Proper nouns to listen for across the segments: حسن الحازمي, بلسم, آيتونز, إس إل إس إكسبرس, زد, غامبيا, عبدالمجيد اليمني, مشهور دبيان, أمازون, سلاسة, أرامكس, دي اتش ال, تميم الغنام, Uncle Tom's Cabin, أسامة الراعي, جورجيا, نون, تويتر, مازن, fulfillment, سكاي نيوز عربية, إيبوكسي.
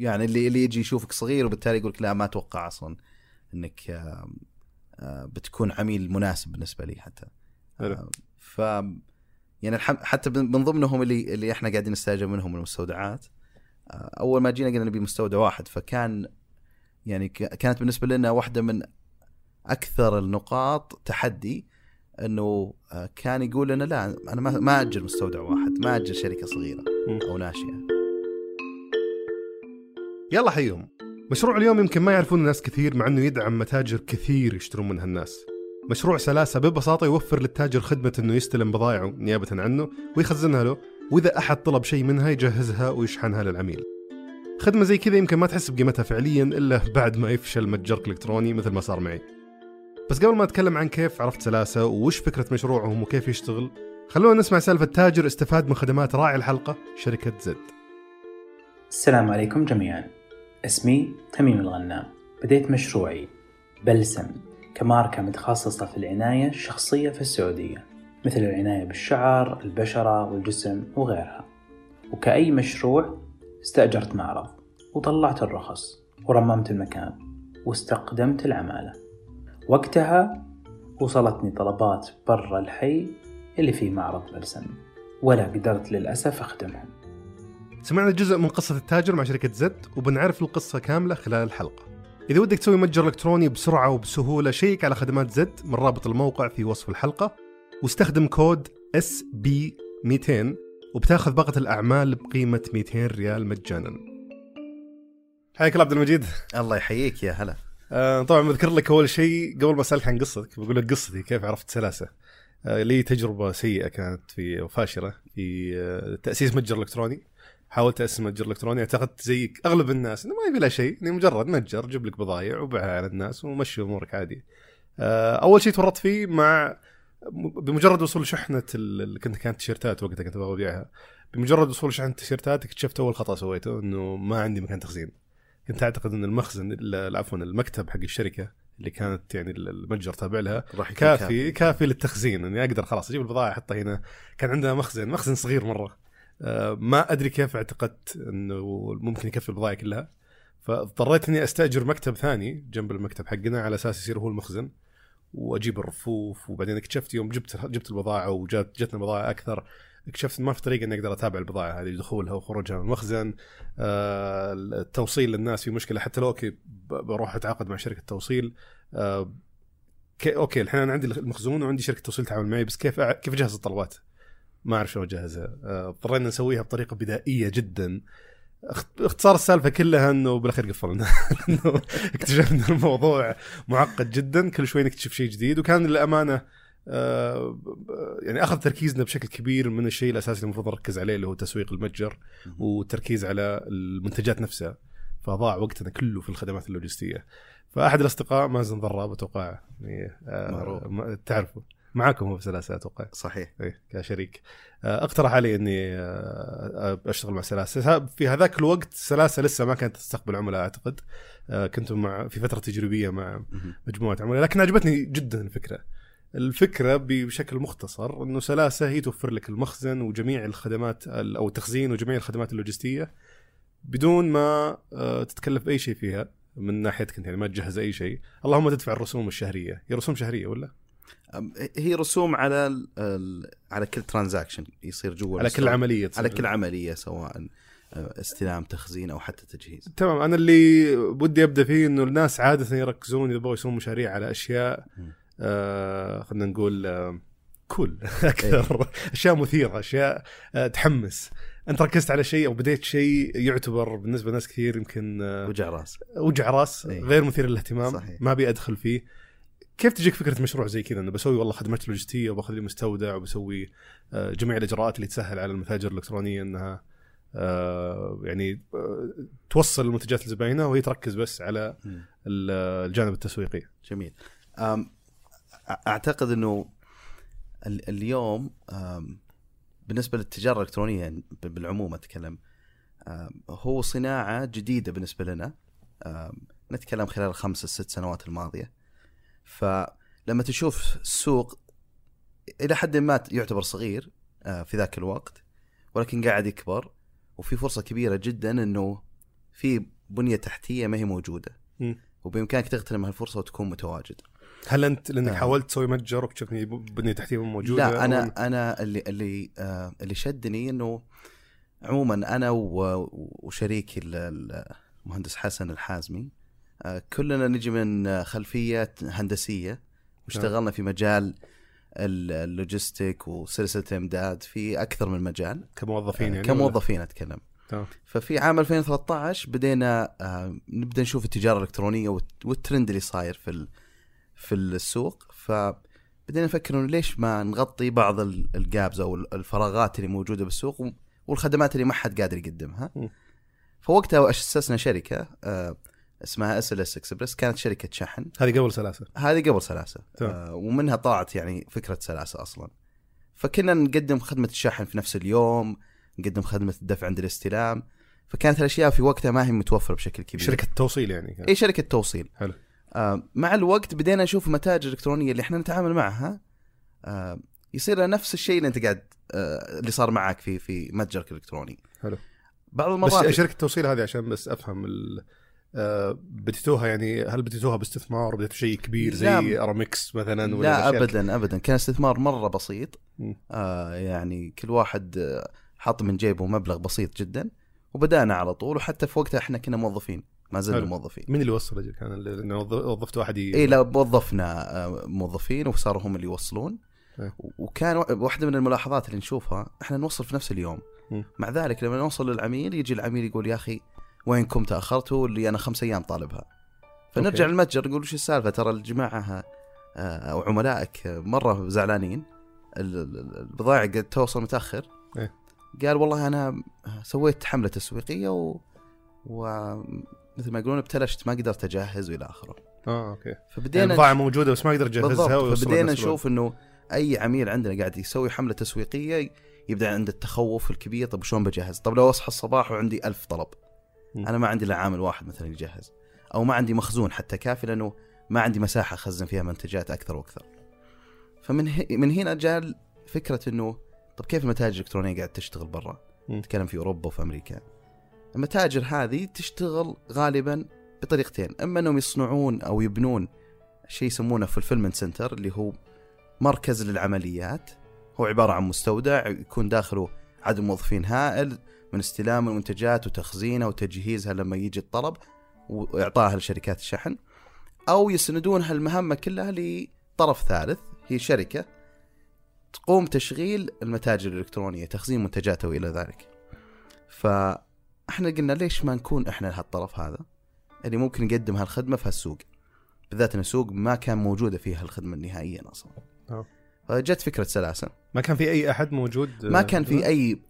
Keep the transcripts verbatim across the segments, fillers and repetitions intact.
يعني اللي اللي يجي يشوفك صغير وبالتالي يقولك لا ما اتوقع اصلا انك بتكون عميل مناسب بالنسبه لي حتى. ف يعني حتى من ضمنهم اللي اللي احنا قاعدين نستاجر منهم المستودعات. اول ما جينا قلنا نبي مستودع واحد، فكان يعني كانت بالنسبه لنا واحده من اكثر النقاط تحدي انه كان يقول لنا لا انا ما اجر مستودع واحد، ما اجر شركه صغيره او ناشئه. يلا حيهم. مشروع اليوم يمكن ما يعرفون الناس كثير مع انه يدعم متاجر كثير يشترون منها الناس. مشروع سلاسة ببساطه يوفر للتاجر خدمه انه يستلم بضائعه نيابه عنه ويخزنها له، واذا احد طلب شيء منها يجهزها ويشحنها للعميل. خدمه زي كذا يمكن ما تحس بقيمتها فعليا الا بعد ما يفشل متجرك الالكتروني مثل ما صار معي. بس قبل ما اتكلم عن كيف عرفت سلاسة وش فكره مشروعهم وكيف يشتغل، خلونا نسمع سالفه تاجر استفاد من خدمات راعي الحلقه شركه زد. السلام عليكم جميعا، اسمي تميم الغنام. بديت مشروعي بلسم كماركة متخصصة في العناية الشخصية في السعودية، مثل العناية بالشعر، البشرة والجسم وغيرها. وكأي مشروع استأجرت معرض وطلعت الرخص ورممت المكان واستقدمت العمالة. وقتها وصلتني طلبات برا الحي اللي فيه معرض بلسم، ولا قدرت للأسف أخدمهم. سمعنا جزء من قصة التاجر مع شركة زد، وبنعرف القصة كاملة خلال الحلقة. إذا ودك تسوي متجر إلكتروني بسرعة وبسهولة، شيك على خدمات زد من رابط الموقع في وصف الحلقة، واستخدم كود إس بي مئتين وبتاخذ باقة الأعمال بقيمة مئتين ريال مجانا. حياك الله عبدالمجيد. الله يحييك، يا هلا. آه طبعا بذكر لك أول شيء قبل ما أسألك عن قصتك، بقول لك قصتي كيف عرفت سلاسة. آه لي تجربة سيئة كانت في وفاشرة في آه تأسيس متجر إلكتروني. حاولت أسس متجر إلكتروني، اعتقدت زيك أغلب الناس إنه ما يبي له شيء، إنه مجرد متجر جيب لك بضائع وبيعها على الناس ومشي أمورك عادي. أول شيء تورطت فيه مع بمجرد وصول شحنة ال... كنت كانت تيشيرتات وقتها كنت أبغى أبيعها. بمجرد وصول شحنة تيشيرتات اكتشفت أول خطأ سويته إنه ما عندي مكان تخزين. كنت أعتقد إن المخزن عفواً المكتب حق الشركة اللي كانت يعني المتجر تابع لها كافي كافي للتخزين، إني يعني أقدر خلاص أجيب البضائع أحطها هنا. كان عندها مخزن مخزن صغير مرة، ما أدري كيف اعتقدت أنه ممكن يكفي البضائع كلها، فاضطريت أني أستأجر مكتب ثاني جنب المكتب حقنا على أساس يصير هو المخزن وأجيب الرفوف. وبعدين اكتشفت يوم جبت جبت البضائع وجات جتنا بضائع أكثر، اكتشفت ما في طريقة أني أقدر أتابع البضائع هذه دخولها وخروجها من المخزن. التوصيل للناس في مشكلة، حتى لو أوكي بروح أتعاقد مع شركة توصيل، أوكي الحين أنا عندي المخزون وعندي شركة توصيل تعامل معي، بس كيف كيف أجهز الطلبات؟ ما أعرف شو أجهزها. اضطرينا نسويها بطريقة بدائية جدا. اختصار السالفة كلها أنه بالأخير قفلنا لأنه اكتشفنا الموضوع معقد جدا، كل شوي نكتشف شيء جديد، وكان للأمانة يعني أخذ تركيزنا بشكل كبير من الشيء الأساسي اللي المفروض نركز عليه اللي هو تسويق المتجر والتركيز على المنتجات نفسها، فضاع وقتنا كله في الخدمات اللوجستية. فأحد الأصدقاء مازن ضراب أتوقع يعني تعرفه معاكم هو في سلاسة أتوقع صحيح إيه كشريك، اقترح علي إني أشتغل مع سلاسة. في هذاك الوقت سلاسة لسه ما كانت تستقبل عملاء أعتقد، كنت مع في فترة تجريبية مع مجموعة عملاء، لكن عجبتني جدا الفكرة. الفكرة بشكل مختصر إنه سلاسة هي توفر لك المخزن وجميع الخدمات أو التخزين وجميع الخدمات اللوجستية بدون ما تتكلف أي شيء فيها من ناحيتك أنت، يعني ما تجهز أي شيء، اللهم تدفع الرسوم الشهرية. هي رسوم شهرية ولا؟ هي رسوم على على كل ترانزاكشن يصير جوا، على كل عملية تصير. على كل عملية سواء استلام تخزين أو حتى تجهيز. تمام. أنا اللي بدي أبدأ فيه إنه الناس عادة يركزون يبغوا يسوون مشاريع على أشياء آه خلنا نقول آه كل أكثر أشياء مثيرة، أشياء آه تحمس. أنت ركزت على شيء أو بديت شيء يعتبر بالنسبة لناس كثير يمكن آه وجع راس وجع راس أيه. غير مثير للاهتمام. صحيح. ما بيدخل فيه. كيف تجيك فكرة مشروع زي كذا إنه بسوي والله خدمات لوجستية وباخذ لي مستودع وبسوي جميع الإجراءات اللي تسهل على المتاجر الإلكترونية إنها يعني توصل المنتجات لزبائنها وهي تركز بس على الجانب التسويقي؟ جميل. أعتقد إنه اليوم بالنسبة للتجارة الإلكترونية يعني بالعموم أتكلم، هو صناعة جديدة بالنسبة لنا، نتكلم خلال الخمس الست سنوات الماضية. فلما تشوف السوق إلى حد ما يعتبر صغير في ذاك الوقت، ولكن قاعد يكبر وفي فرصة كبيرة جدا أنه في بنية تحتية ما هي موجودة م. وبإمكانك تغتنم هالفرصة وتكون متواجد. هل أنت لأنك آه. حاولت تسوي متجر وكتشفني بنية تحتية موجودة؟ لا أنا أو... أنا اللي اللي آه اللي شدني إنه عموما أنا و... وشريكي المهندس حسن الحازمي آه كلنا نجي من خلفية هندسية واشتغلنا آه. في مجال اللوجستيك وسلسلة الإمداد في أكثر من مجال كموظفين يعني كموظفين أتكلم. طبعا. ففي عام ألفين وثلاثة عشر بدينا نبدأ نشوف التجارة الإلكترونية والترند اللي صاير في في السوق، فبدينا نفكر إنه ليش ما نغطي بعض الجابز أو الفراغات اللي موجودة بالسوق والخدمات اللي ما حد قادر يقدمها. فوقتها أسسنا شركة اسمها إس إل إس إكسبرس، كانت شركة شحن. هذه قبل سلاسة. هذه قبل سلاسة. آه ومنها طلعت يعني فكرة سلاسة أصلاً. فكنا نقدم خدمة الشحن في نفس اليوم، نقدم خدمة الدفع عند الاستلام، فكانت الأشياء في وقتها ما هي متوفرة بشكل كبير. شركة توصيل يعني. كانت. إيه شركة توصيل. حلو. آه مع الوقت بدينا نشوف متاجر إلكترونية اللي إحنا نتعامل معها آه يصير نفس الشيء اللي أنت قاعد آه اللي صار معك في في متجرك الإلكتروني. حلو. بعض المرات. بس شركة التوصيل هذه عشان بس أفهم ال. أه بديتوها يعني هل بديتوها باستثمار بديتوا شيء كبير زي أرامكس مثلا ولا لا؟ أبدا أبدا كان استثمار مرة بسيط آه يعني كل واحد حط من جيبه مبلغ بسيط جدا وبدأنا على طول، وحتى في وقتها احنا كنا موظفين ما زلنا موظفين. من اللي وصل لك؟ أنا اللي وظفت واحد ي... إيه لا وظفنا موظفين وصاروا هم اللي يوصلون. أه. وكان واحدة من الملاحظات اللي نشوفها احنا نوصل في نفس اليوم. م. مع ذلك لما نوصل للعميل يجي العميل يقول يا أخي وينكم تأخرتوا اللي أنا خمس أيام طالبها، فنرجع أوكي. المتجر نقول وش السالفة، ترى الجماعة أو عملائك مرة زعلانين البضائع قد توصل متأخر. إيه؟ قال والله أنا سويت حملة تسويقية و... ومثل ما يقولون ابتلشت ما قدرت أجهز وإلى آخره. آه أوكي. فبدينا يعني البضائع موجودة بس ما قدرت أجهزها. فبدينا نشوف إنه أي عميل عندنا قاعد يسوي حملة تسويقية يبدأ عند التخوف الكبير، طب شلون بجهز؟ طب لو أصحى الصباح وعندي ألف طلب أنا ما عندي إلا عامل واحد مثلا يجهز، أو ما عندي مخزون حتى كافي لأنه ما عندي مساحة أخزن فيها منتجات أكثر وأكثر. فمن ه... من هنا جاء فكرة إنه طب كيف المتاجر الإلكترونية قاعد تشتغل برا؟ نتكلم في أوروبا وفي أمريكا. المتاجر هذه تشتغل غالبا بطريقتين، إما إنهم يصنعون أو يبنون شيء يسمونه fulfillment center اللي هو مركز للعمليات، هو عبارة عن مستودع يكون داخله عدد موظفين هائل من استلام المنتجات وتخزينها وتجهيزها لما يجي الطلب وإعطاها لشركات الشحن، أو يسندونها المهمة كلها لطرف ثالث هي شركة تقوم تشغيل المتاجر الإلكترونية تخزين منتجاتها وإلى ذلك. فإحنا قلنا ليش ما نكون إحنا هالطرف هذا اللي ممكن يقدم هالخدمة في هالسوق، بالذات إن السوق ما كان موجودة فيها الخدمة نهائيا أصلا. جت فكرة سلاسة. ما كان في أي أحد موجود، ما كان في أي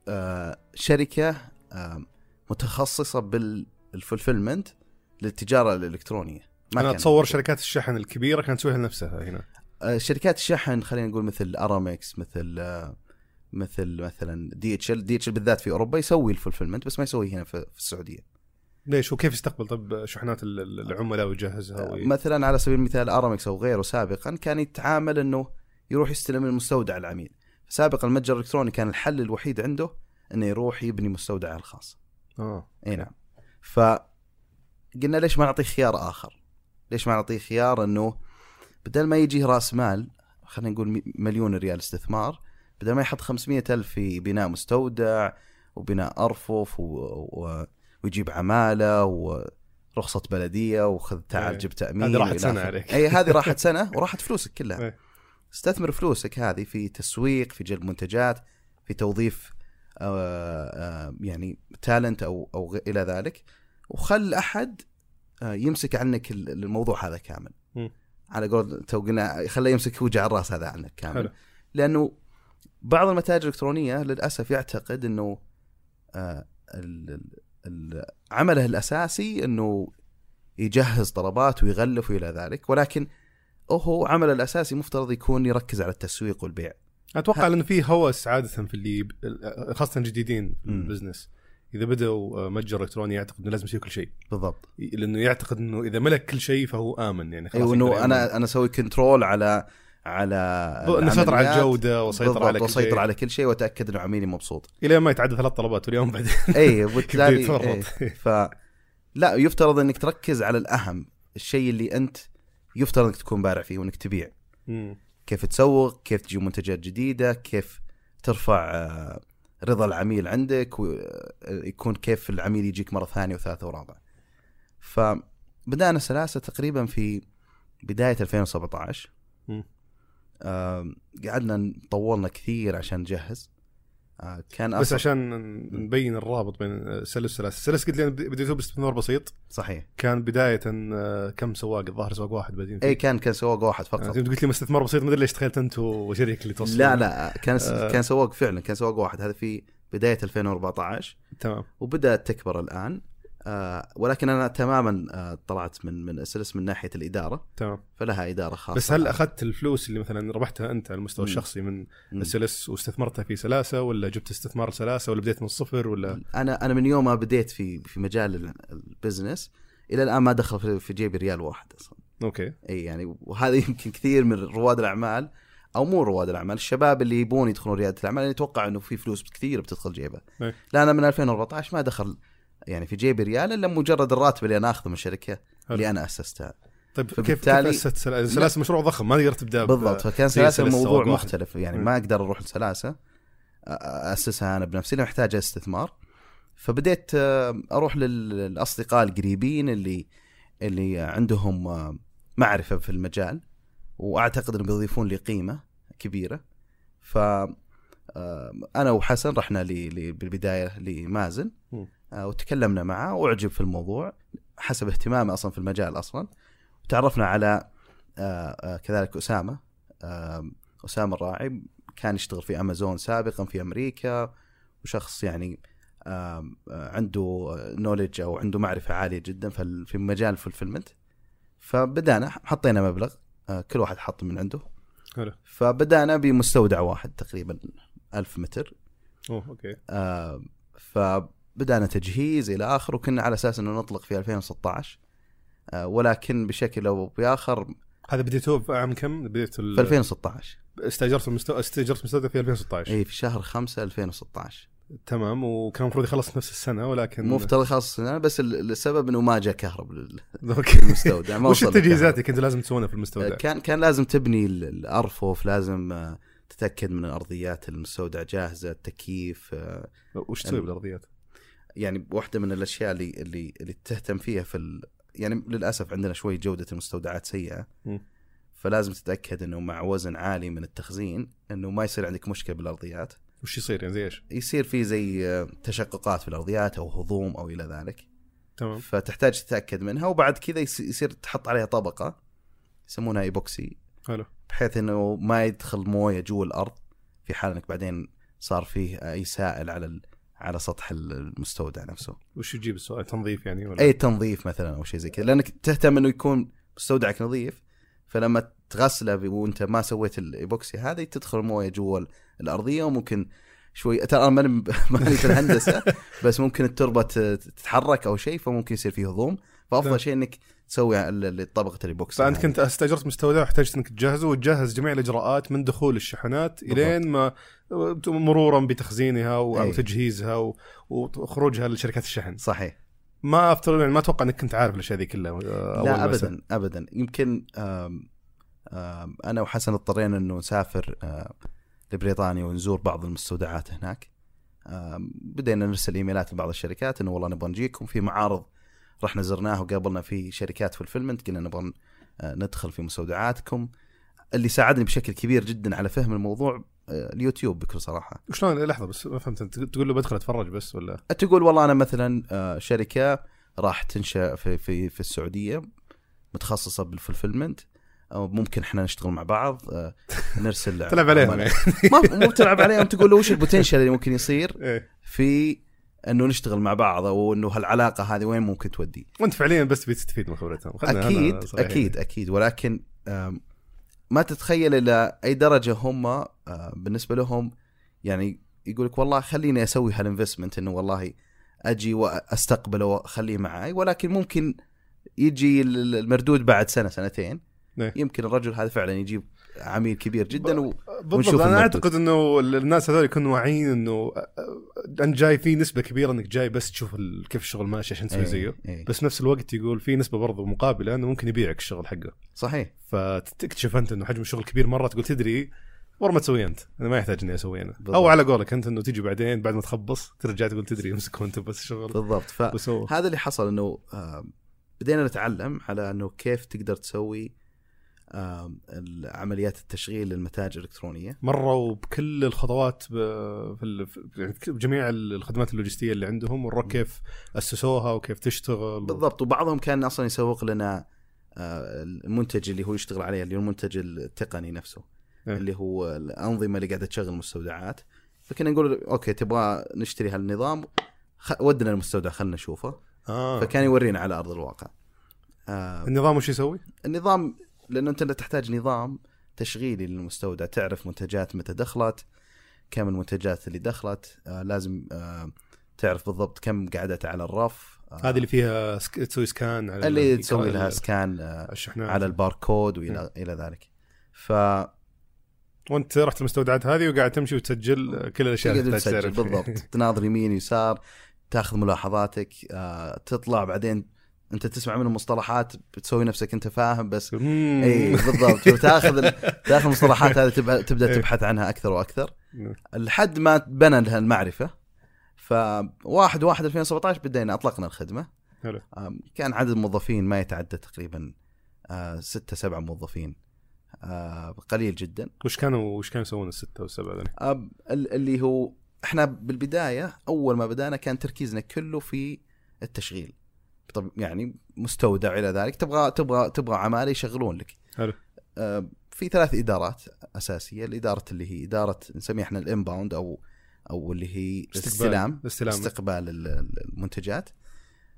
شركة متخصصة بالفولفيلمنت للتجارة الإلكترونية. ما أنا كان أتصور موجود. شركات الشحن الكبيرة كانت تسويها لنفسها هنا. شركات الشحن خلينا نقول مثل أرامكس، مثل مثل مثلا دي اتش ال دي اتش ال بالذات في أوروبا يسوي الفولفيلمنت بس ما يسويه هنا في السعودية. ليش وكيف يستقبل طب شحنات العملاء ويجهزها؟ وي... مثلا على سبيل المثال أرامكس أو غيره سابقا كان يتعامل إنه يروح يستلم المستودع العميل، سابقا المتجر الإلكتروني كان الحل الوحيد عنده أنه يروح يبني مستودعه الخاص. آه. إيه نعم. فقلنا ليش ما نعطيه خيار آخر، ليش ما نعطيه خيار أنه بدل ما يجيه رأس مال خلينا نقول مليون ريال استثمار، بدل ما يحط خمسمائة ألف في بناء مستودع وبناء أرفف و... و... ويجيب عمالة ورخصة بلدية وخذ تعال جيب تأمين. هذه راحت سنة عليك. أي هذه راحت سنة وراحت فلوسك كلها. أي. استثمر فلوسك هذه في تسويق، في جلب منتجات، في توظيف يعني تالنت أو أو إلى ذلك، وخل أحد يمسك عنك الموضوع هذا كامل. م. على قول توقنا خليه يمسك وجع الرأس هذا عنك كامل. حلو. لأنه بعض المتاجر الإلكترونية للأسف يعتقد إنه عمله الأساسي إنه يجهز طلبات ويغلف وإلى ذلك، ولكن وهو عمل الأساسي مفترض يكون يركز على التسويق والبيع. أتوقع ه... أن فيه هوس عادة في اللي خاصة جديدين في البزنس إذا بدأوا متجر إلكتروني يعتقد إنه لازم يسوي كل شيء. بالضبط. لأنه يعتقد إنه إذا ملك كل شيء فهو آمن يعني. خلاص. أيوة أنا أنا أسوي كنترول على على. نسيطر على الجودة وسيطر على كل شيء. على كل شيء وتأكد إنه عميلي مبسوط. إلى ما يتعدى ثلاث طلبات واليوم بعدين. أي وبالتالي. إيه. ف لا، يفترض انك تركز على الاهم، الشيء اللي انت يفترض انك تكون بارع فيه، وانك تبيع. مم. كيف تسوق، كيف تجيب منتجات جديده، كيف ترفع رضا العميل عندك، ويكون كيف العميل يجيك مره ثانيه وثالثه ورابعه. فبدانا سلاسة تقريبا في بدايه ألفين وسبعة عشر. مم. قعدنا طولنا كثير عشان نجهز. كان بس عشان نبين الرابط بين سلس سلاسة. سلس قلت لي بديته باستثمار بسيط، صحيح؟ كان بداية كم سواق؟ الظاهر سواق واحد بدين. اي كان كان سواق واحد فقط. انت قلت لي استثمار بسيط، ما ادري ليش تخيلت انت وشريك اللي توصل. لا لا، كان آه كان سواق فعلا، كان سواق واحد. هذا في بداية ألفين وأربعة عشر. تمام. وبدأت تكبر الآن. آه ولكن انا تماما آه طلعت من من سلس من ناحيه الاداره. تمام. فلها اداره خاصه. بس هل اخذت الفلوس اللي مثلا ربحتها انت على المستوى مم. الشخصي من سلس واستثمرتها في سلاسة، ولا جبت استثمار سلاسة، ولا بديت من الصفر؟ ولا انا انا من يوم ما بديت في في مجال البزنس الى الان ما دخل في جيبي ريال واحد اصلا. اوكي. اي يعني، وهذا يمكن كثير من رواد الاعمال، او مو رواد الاعمال، الشباب اللي يبون يدخلون رياده الاعمال يعني يتوقع انه في فلوس كثير بتدخل جيبه. أي. لا، انا من ألفين وأربعة عشر ما دخل يعني في جيبي ريال الا مجرد الراتب اللي انا اخذه من الشركه اللي انا اسستها. طيب كيف اسست سلاسة؟ مشروع ضخم، ما تقدر تبدا بالضبط. فكان سلاسة الموضوع مختلف يعني. م. ما اقدر اروح لسلاسة اسسها انا بنفسي، انا محتاج استثمار. فبديت اروح للاصدقاء القريبين اللي اللي عندهم معرفه في المجال، واعتقد انهم بيضيفون لي قيمه كبيره. ف انا وحسن رحنا بالبدايه لمازن وتكلمنا معه، وأعجب في الموضوع حسب اهتمامه أصلا في المجال أصلا. وتعرفنا على كذلك أسامة أسامة الراعي، كان يشتغل في أمازون سابقا في أمريكا، وشخص يعني عنده نوليدج أو عنده معرفة عالية جدا في مجال الفلفلمنت. فبدأنا حطينا مبلغ، كل واحد حط من عنده. فبدأنا بمستودع واحد تقريبا ألف متر. أوه، أوكي. ف بدأنا تجهيز إلى آخر، وكنا على أساس أنه نطلق في ألفين وستة عشر، آه ولكن بشكل أو بآخر. هذا بديته بعام كم؟ بديته في ألفين وستة عشر. استأجرت المستو... استأجرت مستودع في ألفين وستة عشر. إيه، في شهر خمسة ألفين وستة عشر. تمام. وكان المفروض يخلص نفس السنة، ولكن مو مفترض يخلص السنة، بس السبب أنه ما جاء كهرب للمستودع. وش التجهيزات كنت لازم تسوونها في المستودع؟ كان كان لازم تبني الأرفف، لازم تتأكد من الأرضيات المستودع جاهزة، التكييف. وش تسوي بالأرضيات؟ يعني واحدة من الأشياء اللي اللي اللي تهتم فيها في ال... يعني للأسف عندنا شوي جودة المستودعات سيئة. م. فلازم تتأكد إنه مع وزن عالي من التخزين إنه ما يصير عندك مشكلة بالأرضيات. وش يصير يعني؟ زي إيش؟ يصير في زي تشققات في الأرضيات أو هضوم أو إلى ذلك. تمام. فتحتاج تتأكد منها، وبعد كذا يصير تحط عليها طبقة يسمونها إيبوكسي. حلو. بحيث إنه ما يدخل موية جوا الأرض في حال إنك بعدين صار فيه أي سائل على ال... على سطح المستودع نفسه. وش يجيب السؤال؟ تنظيف يعني، ولا اي تنظيف مثلا او شيء زي كذا، لانك تهتم انه يكون مستودعك نظيف. فلما تغسله وانت ما سويت الايبوكسي هذا تدخل مويه جوا الارضيه، وممكن شوي ترى ما مالي في الهندسه بس ممكن التربه تتحرك او شيء، فممكن يصير فيه هضوم. فافضل شيء انك تسوي طبقه الايبوكسي. فانت كنت استاجرت مستودع، احتاجت انك تجهزه وتجهز جميع الاجراءات من دخول الشحنات الين ما مرورا بتخزينها وتجهيزها وخروجها لشركات الشحن. صحيح. ما افترض يعني ما اتوقع انك كنت عارف الاشياء ذي كلها. لا ابدا مثل. ابدا. يمكن آم آم انا وحسن اضطرينا انه نسافر لبريطانيا ونزور بعض المستودعات هناك. بدينا نرسل ايميلات لبعض الشركات انه والله نبغى نجيكم في معارض. رحنا زرناه وقابلنا في شركات في الفيلمنت، قلنا نبغى ندخل في مستودعاتكم. اللي ساعدني بشكل كبير جدا على فهم الموضوع اليوتيوب بكل صراحه. شلون؟ لحظه بس ما فهمت، انت تقول له بدخل اتفرج بس، ولا تقول والله انا مثلا شركه راح تنشا في في في السعوديه متخصصه بالفيلمنت، او ممكن احنا نشتغل مع بعض، نرسل تلعب عليهم يعني. ما بتلعب عليهم، تقول له وش البوتنشل اللي ممكن يصير في انه نشتغل مع بعض، وانه هالعلاقه هذه وين ممكن تودي. وانت فعليا بس بتستفيد من خبرتهم. اكيد اكيد اكيد. ولكن ما تتخيل الى اي درجه هم بالنسبه لهم يعني يقولك والله خليني اسوي هالانفستمنت، انه والله اجي واستقبله واخليه معي، ولكن ممكن يجي المردود بعد سنه سنتين. يمكن الرجل هذا فعلا يجيب عميل كبير جدا و... ونشوف. انا اعتقد انه الناس هذول يكونوا واعيين انه انت جاي في نسبه كبيره انك جاي بس تشوف ال... كيف الشغل ماشي عشان تسوي زيه. ايه ايه. بس نفس الوقت يقول في نسبه برضه مقابله انه ممكن يبيعك الشغل حقه. صحيح. فتكتشف انت انه حجم الشغل كبير مره، تقول تدري ور ما تسوي انت، انا ما يحتاج اني اسوي انا. بالضبط. او على قولك انت انه تيجي بعدين بعد ما تخبص ترجع تقول تدري امسك انت بس الشغل. بالضبط. فهذا اللي حصل انه بدينا نتعلم على انه كيف تقدر تسوي عمليات التشغيل للمتاجر الإلكترونية مرة، وبكل الخطوات في جميع الخدمات اللوجستية اللي عندهم، ونرى كيف أسسوها وكيف تشتغل. بالضبط. وبعضهم كان أصلا يسوق لنا المنتج اللي هو يشتغل عليه، اللي هو المنتج التقني نفسه. اه. اللي هو الأنظمة اللي قاعدة تشغل المستودعات، فكنا نقول أوكي تبغى نشتري هالنظام، ودنا المستودع خلنا نشوفه. آه. فكان يورينا على أرض الواقع. آه. النظام وش يسوي؟ النظام لأنه أنت تحتاج نظام تشغيلي للمستودع، تعرف منتجات متى دخلت، كم المنتجات اللي دخلت، آه لازم آه تعرف بالضبط كم قعدت على الرف. آه هذه اللي فيها سك... تسوي سكان على اللي تسوي لها سكان آه على الباركود وإلى إلى ذلك. ف وأنت رحت المستودعات هذه وقاعد تمشي وتسجل كل الأشياء اللي تسجل. بالضبط. تناظر يمين يسار، تأخذ ملاحظاتك، آه تطلع بعدين انت تسمع من المصطلحات بتسوي نفسك انت فاهم بس اي بالضبط، وتاخذ تاخذ المصطلحات هذه تبدا تبحث عنها اكثر واكثر لحد ما تبنى لها المعرفه. فواحد واحد ألفين وسبعة عشر بدينا اطلقنا الخدمه. كان عدد الموظفين ما يتعدى تقريبا ستة سبعة موظفين، قليل جدا. وش كانوا وش كانوا يسوون الستة والسبعة؟ اللي هو احنا بالبدايه اول ما بدانا كان تركيزنا كله في التشغيل. طب يعني مستودع إلى ذلك تبغى تبغى تبغى عمالة يشغلون لك. حلو. آه في ثلاث إدارات أساسية، الإدارة اللي هي إدارة نسميها إحنا الإنباوند أو أو اللي هي استلام استقبال المنتجات،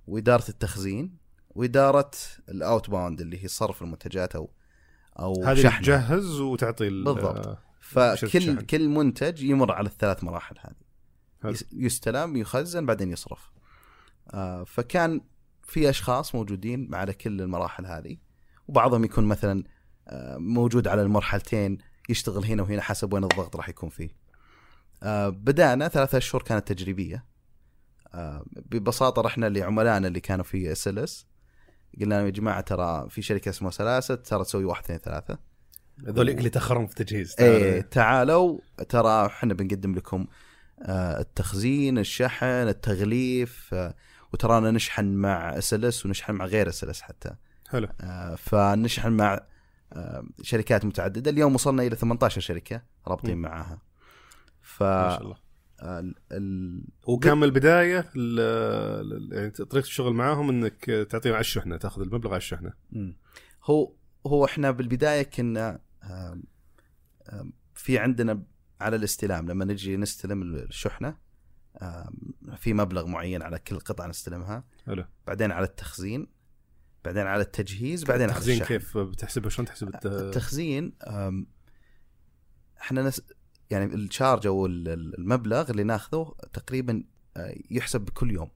وإدارة التخزين، وإدارة الأوتباوند اللي هي صرف المنتجات أو أو شحن. تجهز وتعطي. بالضبط. فكل كل منتج يمر على الثلاث مراحل هذه، يستلم يخزن بعدين يصرف. آه فكان في أشخاص موجودين على كل المراحل هذه، وبعضهم يكون مثلا موجود على المرحلتين يشتغل هنا وهنا حسب وين الضغط راح يكون فيه. بدأنا ثلاثة أشهر كانت تجريبية. ببساطة رحنا لعملائنا اللي كانوا في إس إل إس، قلنا لهم يا جماعة ترى في شركة اسمها سلاسة ترى تسوي واحد اثنين ثلاثة، هذول اللي تأخرهم في التجهيز. ايه تعالوا ترى احنا بنقدم لكم التخزين، الشحن، التغليف، وترانا نشحن مع إس إل إس ونشحن مع غير إس إل إس حتى. حلو. آه فنشحن مع آه شركات متعددة. اليوم وصلنا إلى ثمانية عشر شركة رابطين معاها. ف... ما شاء الله. آه ال... وكان من البداية ال... يعني طريقة الشغل معاهم إنك تعطيهم على الشحنة، تأخذ المبلغ على الشحنة. م. هو هو إحنا بالبداية كنا آه آه في عندنا على الاستلام لما نجي نستلم الشحنة في مبلغ معين على كل قطعة نستلمها. هلو. بعدين على التخزين، بعدين على التجهيز، بعدين على الشحن. التخزين كيف بتحسبه؟ شلون تحسب الت... التخزين؟ احنا نس... يعني الشارج او المبلغ اللي ناخذه تقريبا يحسب بكل يوم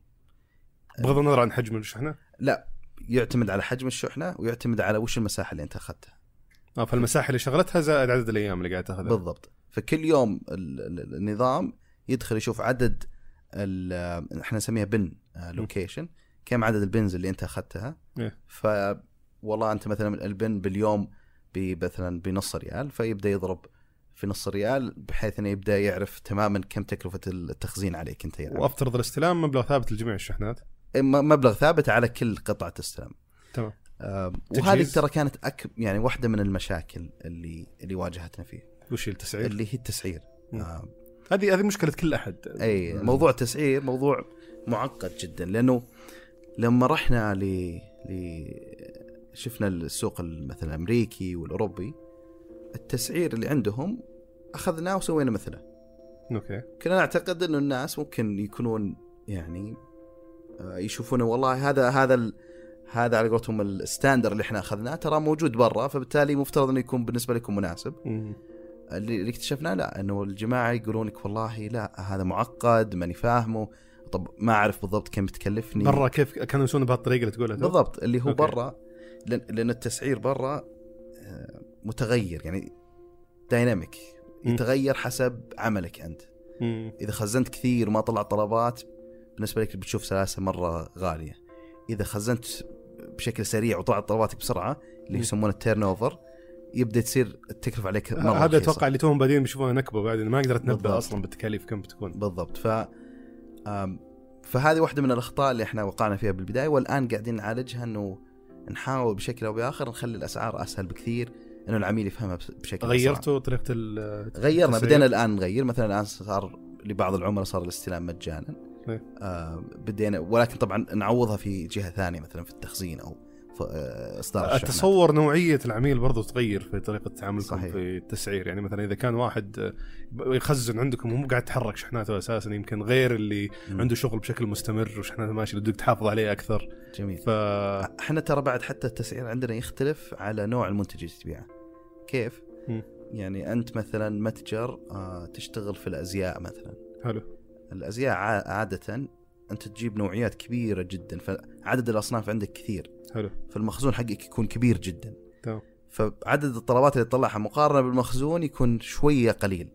بغض النظر عن حجم الشحنة. لا، يعتمد على حجم الشحنة ويعتمد على وش المساحة اللي انت اخذتها. اه فالمساحة اللي شغلتها زائد عدد الايام اللي قاعد تاخذها. بالضبط. فكل يوم النظام يدخل يشوف عدد احنا نسميها بن لوكيشن، كم عدد البنز اللي انت اخذتها. ف والله انت مثلا البن باليوم مثلا بنص ريال، فيبدا يضرب في نص ريال بحيث انه يبدا يعرف تماما كم تكلفه التخزين عليك انت. يعني وافترض الاستلام مبلغ ثابت لجميع الشحنات، مبلغ ثابت على كل قطعه استلام. تمام. آه وهذه ترى كانت أك... يعني واحده من المشاكل اللي اللي واجهتنا فيه. وش التسعير؟ اللي هي التسعير. آه هذه هذه مشكلة كل أحد. أي موضوع التسعير موضوع معقد جدا، لأنه لما رحنا ل ل شفنا السوق مثلا الأمريكي والأوروبي، التسعير اللي عندهم أخذناه وسوينا مثله. أوكي. كنا نعتقد إنه الناس ممكن يكونون يعني يشوفونه والله هذا هذا هذا على قولتهم الستاندر اللي إحنا أخذناه ترى موجود برا، فبالتالي مفترض إنه يكون بالنسبة لكم مناسب. م- اللي اكتشفناه لا، انه الجماعه يقولون لك والله لا هذا معقد ماني فاهمه، طب ما اعرف بالضبط كم بتكلفني. برا كيف كانوا يسوون بهالطريقه اللي تقولها؟ بالضبط اللي هو برا، لان التسعير برا متغير، يعني دايناميك، يتغير حسب عملك أنت. إذا خزنت كثير ما طلع طلبات بالنسبة لك بتشوف سلاسة مرة غالية، إذا خزنت بشكل سريع وطلعت طلباتك بسرعة اللي يسمونه التيرن اوفر يبدأ تصير التكلفة عليك مرة رخيصة. هذا أتوقع اللي توهم بعدين بيشوفونها نكبة بعد، ما أقدر أتنبأ أصلا بالتكاليف كم بتكون بالضبط. ف فهذه واحدة من الأخطاء اللي إحنا وقعنا فيها بالبداية، والآن قاعدين نعالجها إنه نحاول بشكل أو بآخر نخلي الأسعار أسهل بكثير إنه العميل يفهمها بشكل. غيرتوا طريقة ال غيرنا التسريق. بدينا الآن نغير، مثلا الآن صار لبعض العملاء صار الاستلام مجانا. آه بدينا، ولكن طبعا نعوضها في جهة ثانية مثلا في التخزين أو في إصدار. أتصور نوعية العميل برضو تغير في طريقة تعاملكم في التسعير، يعني مثلا إذا كان واحد يخزن عندكم ومو قاعد تحرك شحناته أساسا، يمكن غير اللي م. عنده شغل بشكل مستمر وشحناته ماشي بدك تحافظ عليه أكثر. جميل. ف... إحنا ترى بعد حتى التسعير عندنا يختلف على نوع المنتج اللي تبيعه. كيف؟ م. يعني أنت مثلا متجر آه تشتغل في الأزياء مثلا. حلو. الأزياء عادة أنت تجيب نوعيات كبيرة جدا، فعدد الأصناف عندك كثير. حلو. فالمخزون حقك يكون كبير جدا. تمام. فعدد الطلبات اللي تطلعها مقارنة بالمخزون يكون شوية قليل.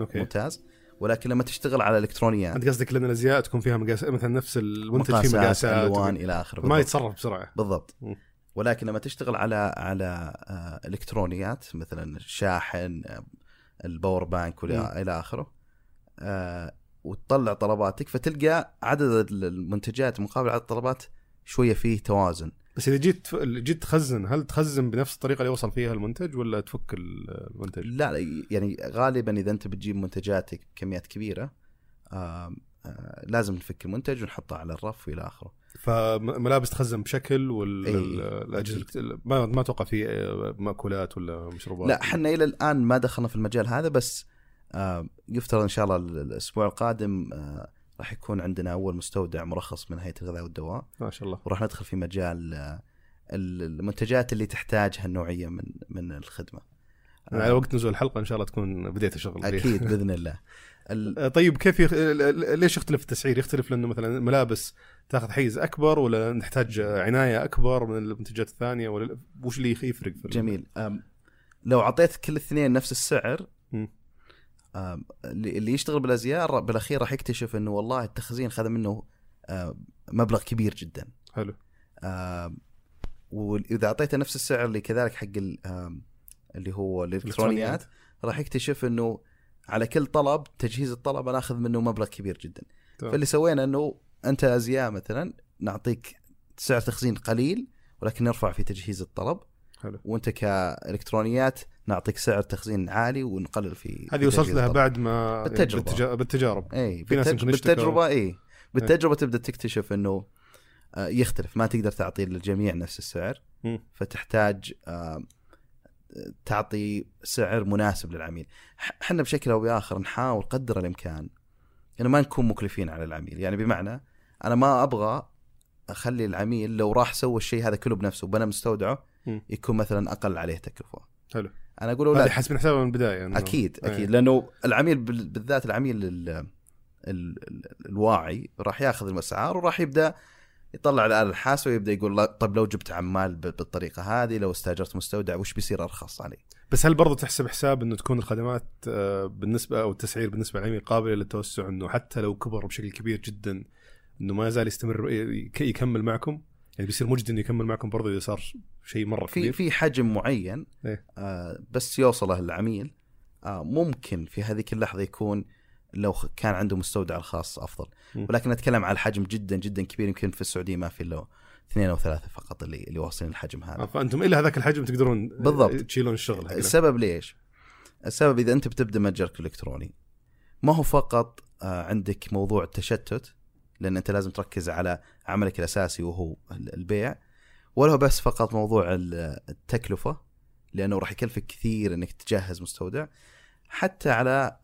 أوكي. ممتاز. ولكن لما تشتغل على الإلكترونيات. أنت قصدك لأن الأزياء تكون فيها مقاس مثلا نفس المنتج فيه مقاسات. ألوان إلى آخره. ما يتصرف بسرعة. بالضبط. م. ولكن لما تشتغل على على إلكترونيات مثلا شاحن الباور بانك إلى آخره. آه وتطلع طلباتك فتلقى عدد المنتجات مقابل عدد الطلبات شوية فيه توازن. بس إذا جيت جيت تخزن، هل تخزن بنفس الطريقة اللي وصل فيها المنتج ولا تفك المنتج؟ لا يعني غالبا إذا أنت بتجيب منتجاتك بكميات كبيرة آآ آآ لازم نفك المنتج ونحطه على الرف وإلى آخره. فملابس تخزن بشكل والأجهزة أيه. ما ما توقع فيه مأكولات ولا مشروبات؟ لا، حنا إلى الآن ما دخلنا في المجال هذا، بس يفترض إن شاء الله الأسبوع القادم راح يكون عندنا أول مستودع مرخص من هيئة الغذاء والدواء ما شاء الله، وراح ندخل في مجال المنتجات اللي تحتاجها النوعية من من الخدمة. على وقت نزول الحلقة إن شاء الله تكون بديت الشغل أكيد بإذن الله. طيب كيف يخ... ليش يختلف التسعير؟ يختلف لأنه مثلا ملابس تاخذ حيز أكبر ولا نحتاج عناية أكبر من المنتجات الثانية ولا وش اللي يفرق؟ جميل. لو عطيت كل الاثنين نفس السعر م. اللي يشتغل بالأزياء بالأخير راح يكتشف أنه والله التخزين خذ منه مبلغ كبير جدا. حلو. وإذا أعطيته نفس السعر اللي كذلك حق اللي هو الإلكترونيات راح يكتشف أنه على كل طلب تجهيز الطلب أنا أخذ منه مبلغ كبير جدا. طيب. فاللي سوينا أنه أنت أزياء مثلا نعطيك سعر تخزين قليل ولكن نرفع في تجهيز الطلب. حلو. وأنت كإلكترونيات نعطيك سعر تخزين عالي ونقلل في. هذه وصلت لها بعد ما بالتجربة. يعني بالتجارب. إيه. بالتج... بالتجربة إيه. بالتجربة تبدأ تكتشف إنه آه يختلف، ما تقدر تعطي للجميع نفس السعر. م. فتحتاج آه تعطي سعر مناسب للعميل. إحنا بشكل أو بآخر نحاول قدر الإمكان إنه ما نكون مكلفين على العميل، يعني بمعنى أنا ما أبغى أخلي العميل لو راح سوى الشيء هذا كله بنفسه وبنا مستودعه يكون مثلا أقل عليه تكلفة. حلو. انا اقول له حسب حسابه من البدايه أنه... اكيد اكيد أيه. لانه العميل بالذات العميل ال... ال... الواعي راح ياخذ المسعار وراح يبدا يطلع الآلة الحاسبة ويبدا يقول طب لو جبت عمال بالطريقه هذه، لو استاجرت مستودع وش بيصير ارخص علي. بس هل برضو تحسب حساب انه تكون الخدمات بالنسبه او التسعير بالنسبه للعميل قابله للتوسع، انه حتى لو كبر بشكل كبير جدا انه ما يزال يستمر يكمل معكم؟ يعني بيصير مجد إنه يكمل معكم برضه إذا صار شيء مرة كبير في حجم معين. إيه؟ آه بس يوصله العميل. آه ممكن في هذيك اللحظة يكون لو كان عنده مستودع الخاص أفضل. م. ولكن نتكلم على الحجم جدا جدا كبير، يمكن في السعودية ما في إلا اثنين أو ثلاثة فقط اللي اللي واصلين الحجم هذا. آه فأنتم إلا هذاك الحجم تقدرون بالضبط تشيلون الشغل. السبب ليش؟ السبب إذا أنت بتبدأ متجرك الإلكتروني ما هو فقط آه عندك موضوع التشتت، لأن أنت لازم تركز على عملك الأساسي وهو البيع، ولا بس فقط موضوع التكلفة لأنه راح يكلفك كثير أنك تجهز مستودع، حتى على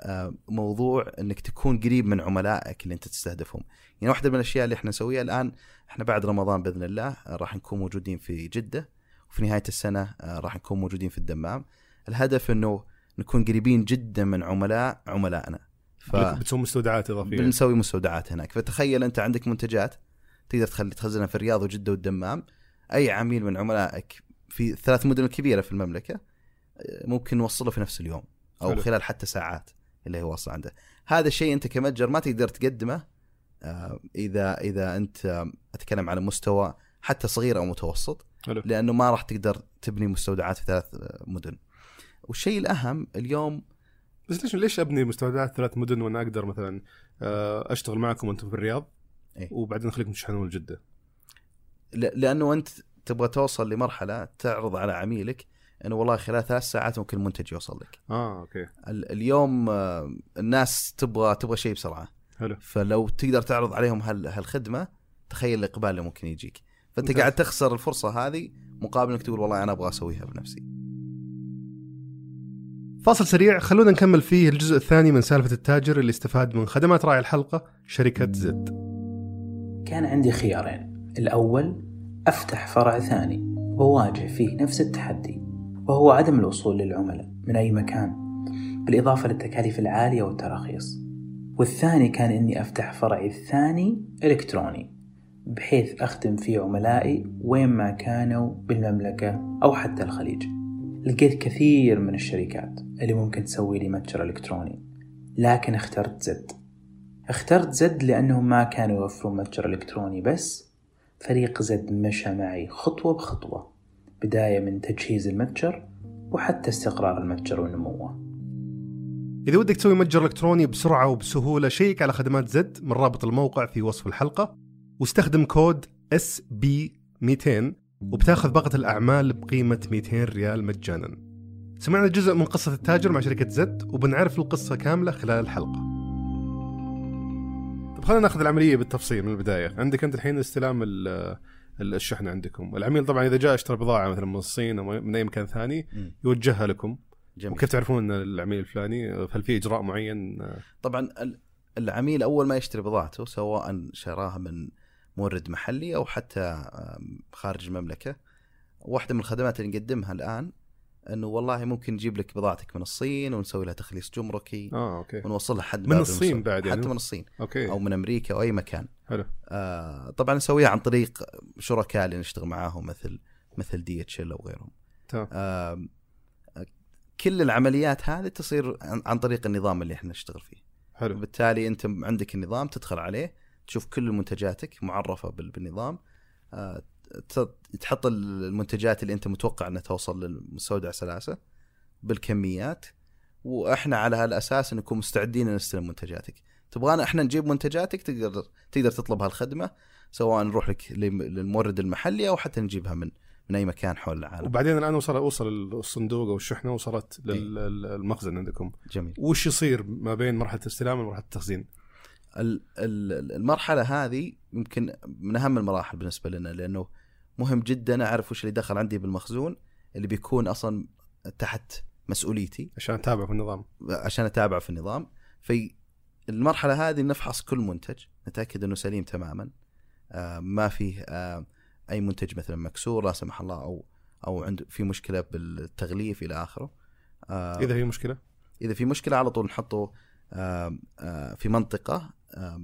موضوع أنك تكون قريب من عملائك اللي أنت تستهدفهم. يعني واحدة من الأشياء اللي احنا نسويها الآن، احنا بعد رمضان بإذن الله راح نكون موجودين في جدة، وفي نهاية السنة راح نكون موجودين في الدمام. الهدف أنه نكون قريبين جدا من عملاء عملائنا. ف... بتسوي مستودعات إضافية. بنسوي مستودعات هناك. فتخيل أنت عندك منتجات تقدر تخلي تخزنها في الرياض وجدة والدمام، أي عميل من عملائك في ثلاث مدن كبيرة في المملكة ممكن نوصله في نفس اليوم او حلو. خلال حتى ساعات اللي هو وصل عنده. هذا الشيء انت كمتجر ما تقدر تقدمه اذا اذا انت اتكلم على مستوى حتى صغير او متوسط حلو. لانه ما راح تقدر تبني مستودعات في ثلاث مدن. والشيء الاهم اليوم بس ليش ليش ابني مستودعات ثلاث مدن وانا اقدر مثلا اشتغل معكم وانتم في الرياض إيه؟ وبعدين اخليكم تشحنون لجده؟ لانه انت تبغى توصل لمرحله تعرض على عميلك انه والله خلال ثلاث ساعات ممكن المنتج يوصل لك. اه اوكي. اليوم الناس تبغى تبغى شيء بسرعه حلو. فلو تقدر تعرض عليهم هالخدمه تخيل الاقبال اللي ممكن يجيك. فانت ممتاز. قاعد تخسر الفرصه هذه مقابل انك تقول والله انا ابغى اسويها بنفسي. فاصل سريع خلونا نكمل فيه الجزء الثاني من سالفه التاجر اللي استفاد من خدمات راعي الحلقه شركه زد. كان عندي خيارين، الاول افتح فرع ثاني وواجه فيه نفس التحدي وهو عدم الوصول للعملاء من أي مكان بالإضافة للتكاليف العالية والتراخيص، والثاني كان إني أفتح فرعي الثاني إلكتروني بحيث أخدم فيه عملائي وين ما كانوا بالمملكة أو حتى الخليج. لقيت كثير من الشركات اللي ممكن تسوي لي متجر إلكتروني لكن اخترت زد. اخترت زد لأنهم ما كانوا يوفرون متجر إلكتروني بس. فريق زد مشى معي خطوة بخطوة، بداية من تجهيز المتجر وحتى استقرار المتجر ونموه. إذا ودك تسوي متجر إلكتروني بسرعة وبسهولة شيك على خدمات زد من رابط الموقع في وصف الحلقة واستخدم كود إس بي مئتين وبتاخذ باقة الأعمال بقيمة مئتين ريال مجانا. سمعنا جزء من قصة التاجر مع شركة زد وبنعرف القصة كاملة خلال الحلقة. طب خلينا ناخذ العملية بالتفصيل من البداية. عندك أنت الحين استلام ال الشحن عندكم، العميل طبعا إذا جاء اشترى بضاعة مثلا من الصين أو من أي مكان ثاني م. يوجهها لكم. جميل. وكيف تعرفون أن العميل الفلاني هل في إجراء معين؟ طبعا العميل أول ما يشتري بضاعته سواء شراها من مورد محلي أو حتى خارج المملكة، واحدة من الخدمات اللي نقدمها الآن أنه والله ممكن نجيب لك بضاعتك من الصين ونسوي لها تخليص جمركي آه، أوكي. ونوصلها حد من الصين بعد يعني. حتى من الصين أوكي. أو من أمريكا أو أي مكان حلو. آه، طبعا نسويها عن طريق شركاء اللي نشتغل معاهم مثل مثل دي اتش ال أو غيرهم آه، كل العمليات هذه تصير عن طريق النظام اللي احنا نشتغل فيه حلو. بالتالي أنت عندك النظام تدخل عليه تشوف كل منتجاتك معرفة بالنظام آه، تحط المنتجات اللي أنت متوقع أنها توصل للمستودع سلاسة بالكميات، وإحنا على هالأساس نكون مستعدين نستلم منتجاتك. تبغانا إحنا نجيب منتجاتك تقدر تقدر تطلب هالخدمة سواء نروح لك للمورد المحلي أو حتى نجيبها من من أي مكان حول العالم. وبعدين الآن وصل وصل الصندوق أو الشحنة وصلت للمخزن عندكم. جميل. وش يصير ما بين مرحلة الاستلام ومرحلة التخزين؟ المرحلة هذه يمكن من أهم المراحل بالنسبة لنا لأنه مهم جدا أعرف وش اللي دخل عندي بالمخزون اللي بيكون أصلا تحت مسؤوليتي عشان أتابع في النظام عشان أتابع في النظام في المرحلة هذه نفحص كل منتج نتأكد أنه سليم تماما آه ما فيه آه أي منتج مثلا مكسور لا سمح الله أو أو عنده في مشكلة بالتغليف إلى آخره آه إذا في مشكلة إذا في مشكلة على طول نحطه آه آه في منطقة آه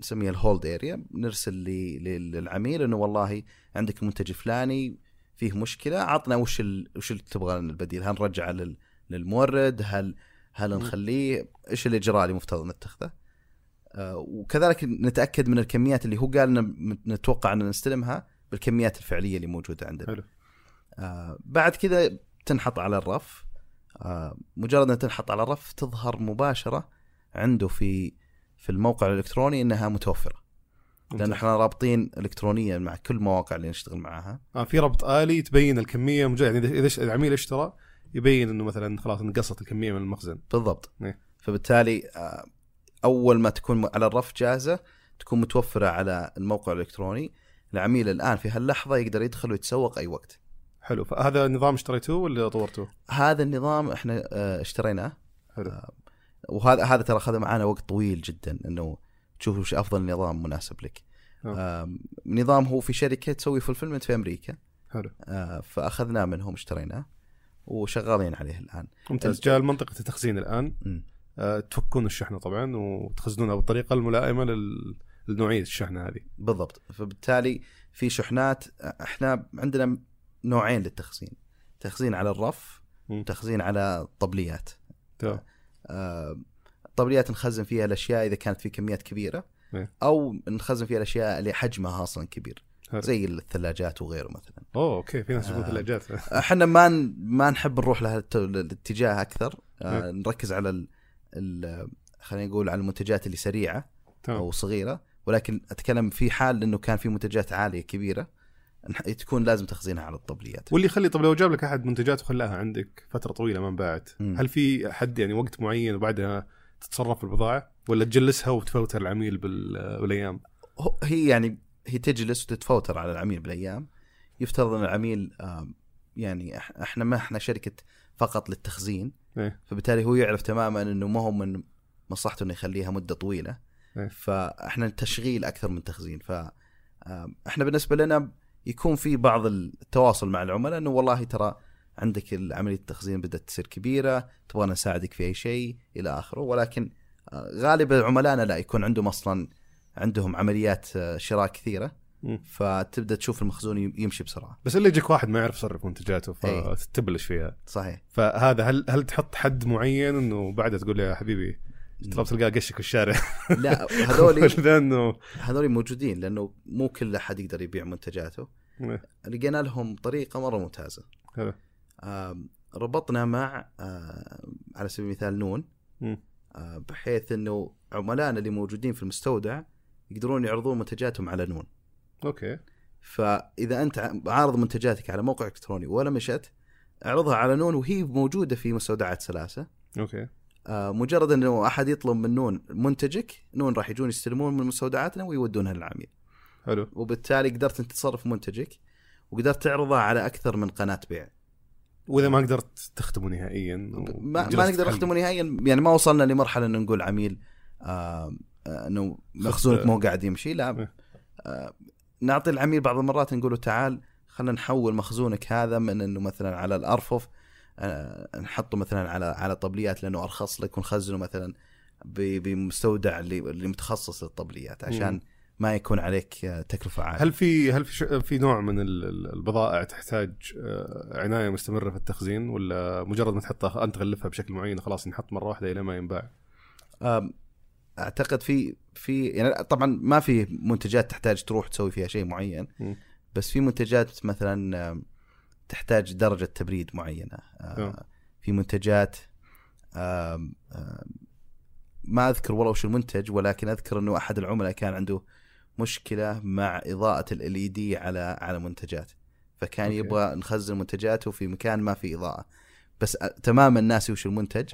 نسميها الهولد اريا نرسل للعميل انه والله عندك منتج فلاني فيه مشكله عطنا وش ال... وش اللي تبغى البديل، هل نرجعه لل... للمورد هل هل نخليه ايش الاجراء اللي مفترض نتخذه آه وكذلك نتاكد من الكميات اللي هو قال نتوقع ان نستلمها بالكميات الفعليه اللي موجوده عندنا آه بعد كذا تنحط على الرف آه مجرد ان تنحط على الرف تظهر مباشره عنده في في الموقع الإلكتروني إنها متوفرة ممتاز. لأن إحنا رابطين إلكترونيا مع كل مواقع اللي نشتغل معاها آه في ربط آلي تبين الكمية مجرد يعني إذا العميل اشترى يبين إنه مثلا خلاص انقصت الكمية من المخزن بالضبط إيه؟ فبالتالي آه أول ما تكون على الرف جاهزة تكون متوفرة على الموقع الإلكتروني العميل الآن في هاللحظة يقدر يدخل ويتسوق أي وقت حلو. فهذا النظام اشتريته ولا طورته؟ هذا النظام إحنا آه اشتريناه حلو آه وهذا هذا ترى أخذ معنا وقت طويل جدا إنه تشوف وش أفضل نظام مناسب لك. آه نظام هو في شركة تسوي فولفيلمنت في أمريكا. حلو. آه فأخذناه منهم اشتريناه وشغالين عليه الآن. ممتاز. جاء منطقة التخزين الآن. آه تفكون الشحنة طبعا وتخزنونها بالطريقة الملائمة للنوعية الشحنة هذه. بالضبط. فبالتالي في شحنات احنا عندنا نوعين للتخزين، تخزين على الرف تخزين على طبليات. تمام. آه الطبليات نخزن فيها الاشياء اذا كانت في كميات كبيره مم. او نخزن فيها الاشياء اللي حجمها اصلا كبير هل. زي الثلاجات وغيره مثلا. اوه اوكي، في ناس يقول آه ثلاجات. احنا ما ما نحب نروح لهالاتجاه اكثر، آه نركز على ال ال خلينا نقول على المنتجات اللي سريعه طبعا. او صغيره، ولكن اتكلم في حال انه كان في منتجات عاليه كبيره تكون لازم تخزينها على الطبليات. واللي يخلي، طب لو جاب لك احد منتجات وخلاها عندك فتره طويله ما انباعت، هل في حد يعني وقت معين وبعدها تتصرف بالبضاعه، ولا تجلسها وتفوتها العميل بالايام؟ هي يعني هي تجلس وتتفوتر على العميل بالايام. يفترض ان العميل يعني احنا ما احنا شركه فقط للتخزين إيه؟ فبالتالي هو يعرف تماما انه ما هو من مصلحته انه يخليها مده طويله إيه؟ فاحنا التشغيل اكثر من تخزين. فاحنا بالنسبه لنا يكون في بعض التواصل مع العملاء انه والله ترى عندك عمليه التخزين بدات تصير كبيره، تبغى نساعدك في اي شيء الى اخره. ولكن غالبا عملائنا لا، يكون عندهم اصلا عندهم عمليات شراء كثيره م. فتبدا تشوف المخزون يمشي بسرعه. بس اللي يجيك واحد ما يعرف يصرف منتجاته فتبلش فيها. صحيح. فهذا هل هل تحط حد معين انه بعدها تقول يا حبيبي ترى تلقى قشك الشارع؟ لا، هذول لانه هذول موجودين لانه مو كل احد يقدر يبيع منتجاته. لقينا لهم طريقه مره ممتازه. ربطنا مع على سبيل المثال نون، بحيث انه عملائنا اللي موجودين في المستودع يقدرون يعرضون منتجاتهم على نون. اوكي. فاذا انت عارض منتجاتك على موقع الكتروني ولا مشت، اعرضها على نون وهي موجوده في مستودعات سلاسة. اوكي. آه مجرد انه احد يطلب من نون منتجك، نون راح يجون يستلمون من مستودعاتنا ويودونها للعميل. حلو. وبالتالي قدرت انت تصرف منتجك وقدرت تعرضه على اكثر من قناه بيع. واذا ما قدرت تختمه نهائيا ما, ما نقدر نختمه نهائيا، يعني ما وصلنا لمرحله انه نقول عميل آه انه مخزونك مو قاعد يمشي. لا، آه نعطي العميل بعض المرات نقول له تعال خلينا نحول مخزونك هذا من انه مثلا على الارفف آه نحطه مثلا على على طبليات لانه ارخص لك، ونخزنه مثلا بمستودع اللي, اللي متخصص للطبليات عشان م. ما يكون عليك تكلفه عاليه. هل في هل في, في نوع من البضائع تحتاج عنايه مستمره في التخزين، ولا مجرد ما تحطها انت تغلفها بشكل معين خلاص نحط مره واحده الى ما ينباع؟ آه اعتقد في في يعني طبعا ما في منتجات تحتاج تروح تسوي فيها شيء معين م. بس في منتجات مثلا تحتاج درجه تبريد معينه، آه في منتجات آه آه ما اذكر والله وش المنتج، ولكن اذكر انه احد العملاء كان عنده مشكله مع اضاءه ال إل إي دي على على منتجات، فكان أوكي. يبغى نخزن منتجاته في مكان ما في اضاءه، بس تماما ناسي وش المنتج.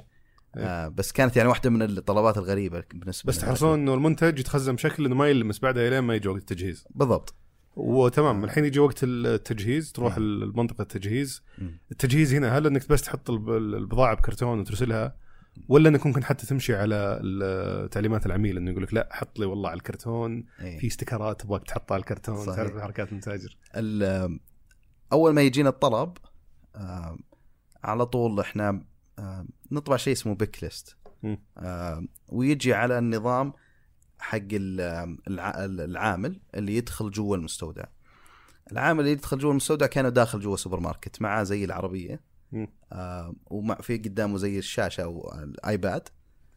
آه بس كانت يعني واحدة من الطلبات الغريبة بالنسبة. بس تحرصون إنه المنتج يتخزن بشكل إنه ما يلمس بعدها إلين ما يجي وقت التجهيز. بالضبط. وتمام، الحين يجي وقت التجهيز تروح المنطقة التجهيز. التجهيز هنا هل إنك بس تحط البضاعة بكرتون وترسلها، ولا إنك ممكن حتى تمشي على تعليمات العميل إنه يقولك لا حط لي والله على الكرتون أي. في استيكرات أبغاك تحطها على الكرتون، تعرف حركات المتاجر. أول ما يجينا الطلب آه على طول إحنا آه نطبع شيء اسمه بيك ليست، آه ويجي على النظام حق العامل اللي يدخل جوا المستودع. العامل اللي يدخل جوا المستودع كانوا داخل جوا سوبر ماركت، معه زي العربية آه ومع في قدامه زي الشاشة أو الآيباد.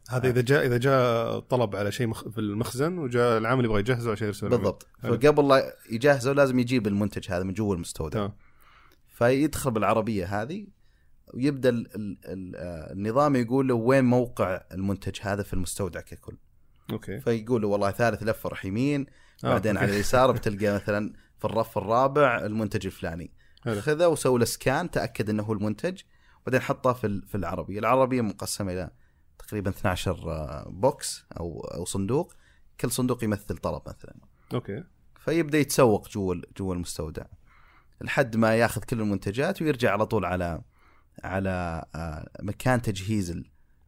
هذا إذا جاء إذا جاء طلب على شيء مخ في المخزن وجاء العامل يبغى يجهزه عشان يرسله. بالضبط. فقبل لا يجهزه لازم يجيب المنتج هذا من جوا المستودع. آه. فيدخل بالعربية هذه ويبدأ النظام يقول له وين موقع المنتج هذا في المستودع ككل. أوكي. فيقول له والله ثالث لفة رح يمين، بعدين آه. على اليسار بتلقى مثلا في الرف الرابع المنتج الفلاني. خذه وسوي له سكان، تأكد إنه هو المنتج، بعدين حطه في في العربية. العربية مقسمة إلى تقريبا اثنا عشر بوكس أو أو صندوق، كل صندوق يمثل طلب مثلا. أوكي. فيبدأ يتسوق جوا جوا المستودع لحد ما يأخذ كل المنتجات ويرجع على طول على على مكان تجهيز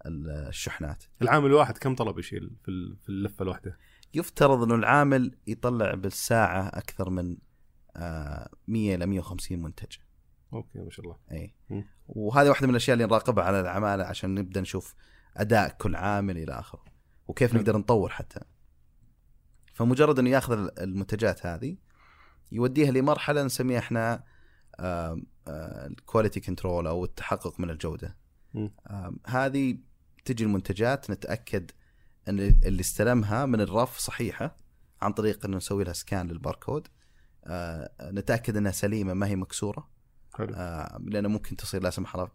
الشحنات. العامل الواحد كم طلب يشيل في في اللفه الواحده؟ يفترض انه العامل يطلع بالساعه اكثر من مية إلى مية وخمسين منتج. اوكي ما شاء الله. اي وهذه واحده من الاشياء اللي نراقبها على العماله عشان نبدا نشوف اداء كل عامل الى اخره، وكيف م. نقدر نطور حتى. فمجرد انه ياخذ المنتجات هذه يوديها لمرحله نسميها احنا الكواليتي كنترول أو التحقق من الجودة. هذه تجي المنتجات نتأكد أن اللي استلمها من الرف صحيحة عن طريق أنه نسوي لها سكان للباركود، نتأكد أنها سليمة ما هي مكسورة، لأنه ممكن تصير لا سمح الله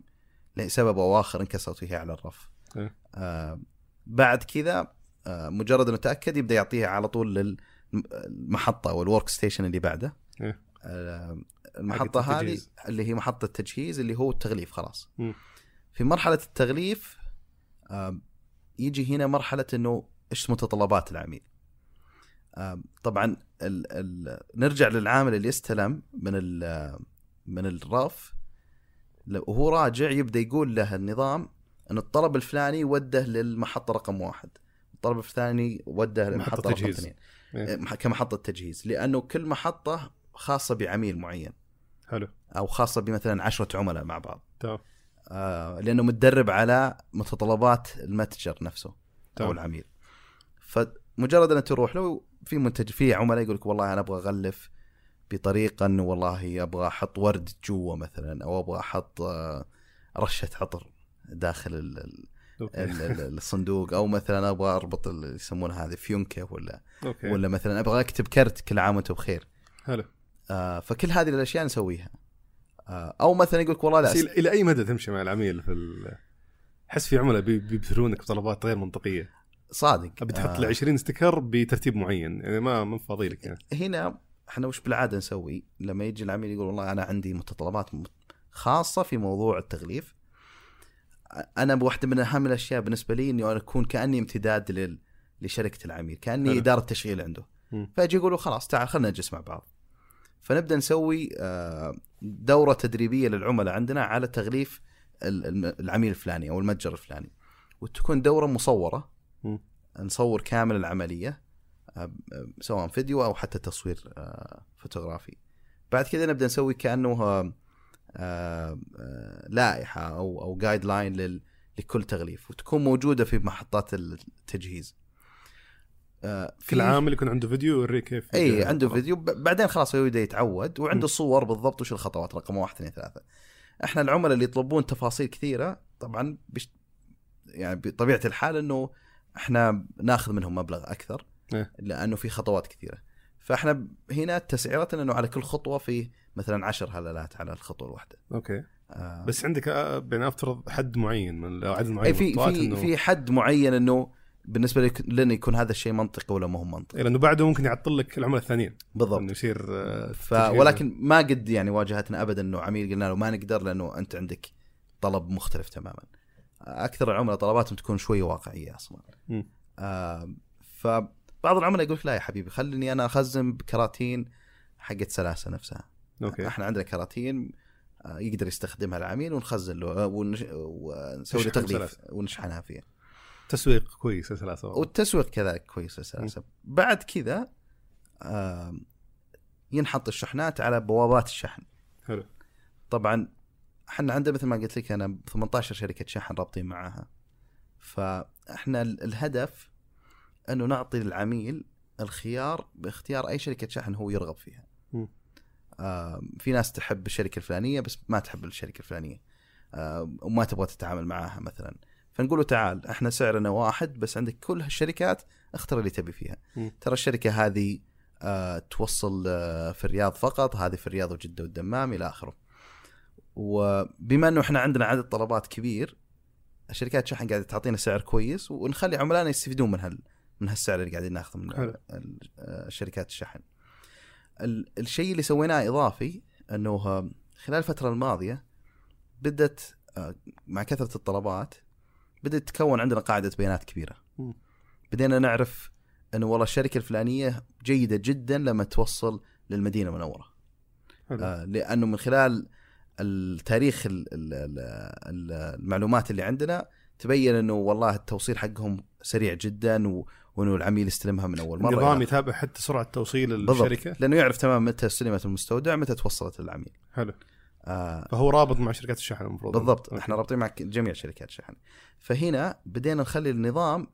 لسبب أو آخر انكسرت فيها على الرف. بعد كذا مجرد أن نتأكد يبدأ يعطيها على طول للمحطة أو الورك ستيشن اللي بعده. المحطة هذه اللي هي محطة التجهيز اللي هو التغليف خلاص. م. في مرحلة التغليف يجي هنا مرحلة إنه إيش متطلبات العميل. طبعًا ال ال نرجع للعامل اللي استلم من ال من الرف، وهو راجع يبدأ يقول له النظام إن الطلب الفلاني وده للمحطة رقم واحد، الطلب الثاني وده للمحطة رقم اثنين كمحطة تجهيز، لأنه كل محطة خاصة بعميل معين. حلو. أو خاصة بمثلًا عشرة عملاء مع بعض. تمام. لأنه متدرب على متطلبات المتجر نفسه طبعا. أو العميل. فمجرد أن تروح له في منتج في عملاء يقولك والله أنا أبغى أغلف بطريقة أنه والله أبغى أحط ورد جوا مثلا، أو أبغى أحط رشة عطر داخل الصندوق، أو مثلا أبغى أربط اللي يسمونها هذه فيونكة، ولا أوكي. ولا مثلا أبغى أكتب كرت كل عام وأنتم بخير. حلو. فكل هذه الأشياء نسويها. او مثلا يقولك والله لا الى اي مدى تمشي مع العميل في ال... حس في عملاء بيبذلونك بطلبات غير منطقيه صادق، بتحط له آه. عشرين استيكر بترتيب معين يعني ما من فاضي لك يعني. هنا احنا وش بالعاده نسوي لما يجي العميل يقول والله انا عندي متطلبات خاصه في موضوع التغليف، انا بوحده من اهم الاشياء بالنسبه لي اني اكون كاني امتداد لل... لشركه العميل، كاني أنا. اداره تشغيل عنده. م. فاجي يقولوا خلاص تعال خلينا نجلس مع بعض، فنبدأ نسوي دورة تدريبية للعملاء عندنا على تغليف العميل الفلاني أو المتجر الفلاني، وتكون دورة مصورة. م. نصور كامل العملية سواء فيديو أو حتى تصوير فوتوغرافي. بعد كده نبدأ نسوي كأنه لائحة أو أو جايد لاين لكل تغليف، وتكون موجودة في محطات التجهيز. كل عامل يكون عنده فيديو يوريك كيف. اي عنده فيديو، بعدين خلاص هو يبدا يتعود وعنده صور بالضبط وش الخطوات رقم واحد اثنين ثلاثة. احنا العملاء اللي يطلبون تفاصيل كثيره طبعا بش يعني بطبيعه الحال انه احنا ناخذ منهم مبلغ اكثر لانه في خطوات كثيره، فاحنا هنا التسعيرات انه على كل خطوه في مثلا عشر هلالات على الخطوه الواحده. اوكي. آه. بس عندك بين افترض حد معين من عدد معين في في, في حد معين انه بالنسبه لنا يكون هذا الشيء منطقي ولا ما هو منطقي، لانه بعده ممكن يعطل لك العملاء الثانيين بالضبط انه يصير. ولكن ما قد يعني واجهتنا ابدا انه عميل قلنا له ما نقدر لانه انت عندك طلب مختلف تماما. اكثر العملاء طلباتهم تكون شوي واقعيه اصلا. آه فبعض العملاء يقول لك لا يا حبيبي خلني انا اخزن بكراتين حقت سلاسة نفسها. أوكي. احنا عندنا كراتين يقدر يستخدمها العميل ونخزن له ونسوي له تغليف ونشحنها فيها. تسويق كويس سلاسة، والتسويق كذلك كويس سلاسة. بعد كذا ينحط الشحنات على بوابات الشحن. حلو. طبعا احنا عندنا مثل ما قلت لك انا ثمانية عشر شركة شحن رابطين معاها، فاحنا الهدف انه نعطي للعميل الخيار باختيار اي شركة شحن هو يرغب فيها. م. في ناس تحب الشركة الفلانية بس ما تحب الشركة الفلانية وما تبغى تتعامل معاها مثلا، فنقول له تعال احنا سعرنا واحد بس عندك كل هالشركات اختار اللي تبي فيها. م. ترى الشركة هذه اه توصل اه في الرياض فقط، هذه في الرياض وجدة والدمام الى اخره. وبما انه احنا عندنا عدد طلبات كبير الشركات شحن قاعده تعطينا سعر كويس، ونخلي عملائنا يستفيدون من هال من هالسعر اللي قاعدين ناخذه من الشركات الشحن. الشيء اللي سويناه اضافي انه خلال الفترة الماضية بدت اه مع كثرة الطلبات بدأت تكون عندنا قاعدة بيانات كبيرة. م. بدينا نعرف أنه والله الشركة الفلانية جيدة جدا لما توصل للمدينة المنورة. آه لأنه من خلال التاريخ ال ال ال المعلومات اللي عندنا تبين أنه والله التوصيل حقهم سريع جدا، وأنه العميل يستلمها من أول مرة. النظام يتابع حتى سرعة توصيل الشركة بالضبط، لأنه يعرف تمام متى استلمت المستودع متى توصلت للعميل. حلو. آه فهو رابط مع شركات الشحن المفروض بالضبط. أوكي. احنا رابطين مع جميع شركات الشحن، فهنا بدينا نخلي النظام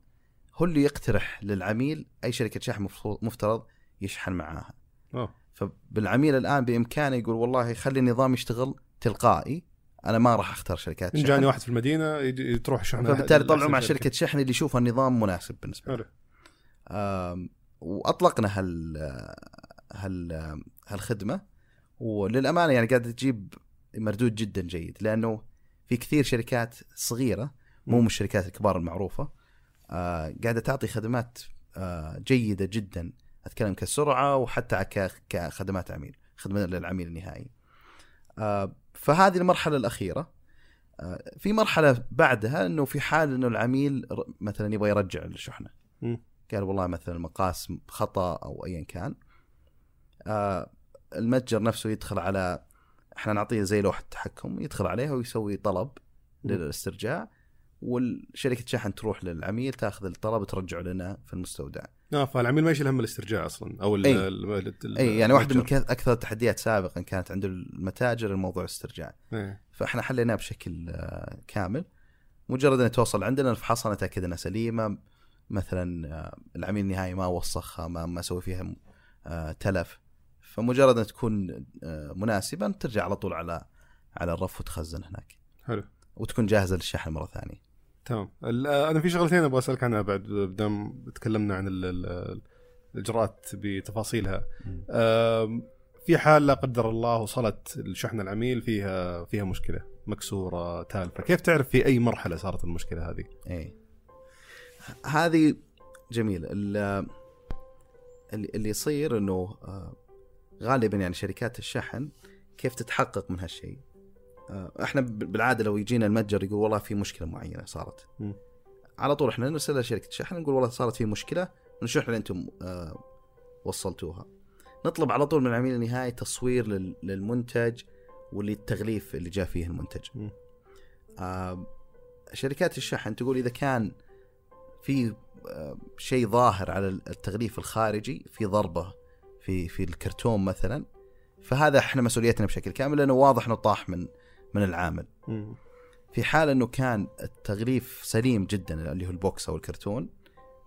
هو اللي يقترح للعميل اي شركة شحن مفترض يشحن معاها. أوه. فالعميل الآن بإمكانه يقول والله خلي النظام يشتغل تلقائي، أنا ما راح أختار شركات شحن. جاني واحد في المدينة تروح شحن، فبالتالي طلعوا مع شركة شحن اللي يشوفها النظام مناسب بالنسبة له. وأطلقنا هال هال هالخدمة، وللأمانة يعني قاعدة تجيب مردود جدا جيد، لأنه في كثير شركات صغيرة مو من الشركات الكبار المعروفة آه قاعدة تعطي خدمات آه جيدة جدا، أتكلم كسرعة وحتى كخدمات عميل، خدمة للعميل النهائي. آه فهذه المرحلة الأخيرة. آه في مرحلة بعدها أنه في حال أنه العميل مثلا يبغى يرجع الشحنة، قال والله مثلا المقاس خطأ أو أيا كان، آه المتجر نفسه يدخل على، احنا نعطيه زي لوحة تحكم، يدخل عليها ويسوي طلب للاسترجاع، والشركة شحن تروح للعميل تاخذ الطلب ترجعه لنا في المستودع. اه فالعميل ما يشيل هم الاسترجاع اصلا او اي, ال أي يعني واحده من اكثر التحديات سابقا كانت عند المتاجر الموضوع الاسترجاع، ايه. فاحنا حليناه بشكل كامل، مجرد ان توصل عندنا نفحصها نتاكد انها سليمه، مثلا العميل النهائي ما وسخها، ما ما سوى فيها تلف، فمجرد ان تكون مناسبه ترجع على طول على على الرف وتخزن هناك. حلو. وتكون جاهزه للشحن مره ثانيه. تمام. انا في شغلتين ابغى اسالك عنها بعد، بدام تكلمنا عن الاجراءات بتفاصيلها. في حال لا قدر الله وصلت الشحنه العميل فيها فيها مشكله، مكسوره، تالفه، كيف تعرف في اي مرحله صارت المشكله هذه؟ اي هذه جميله. اللي يصير انه غالبا يعني شركات الشحن كيف تتحقق من هالشيء، احنا بالعاده لو يجينا المتجر يقول والله في مشكله معينه صارت، م. على طول احنا نرسل لشركه الشحن نقول والله صارت في مشكله ونشرح لها انتم اه وصلتوها. نطلب على طول من العميل النهائي تصوير للمنتج والتغليف اللي جاء فيه المنتج. اه شركات الشحن تقول اذا كان في اه شيء ظاهر على التغليف الخارجي، في ضربه في في الكرتون مثلا، فهذا احنا مسؤوليتنا بشكل كامل، لانه واضح انه طاح من من العامل. مم. في حال انه كان التغليف سليم جدا اللي هو البوكس او الكرتون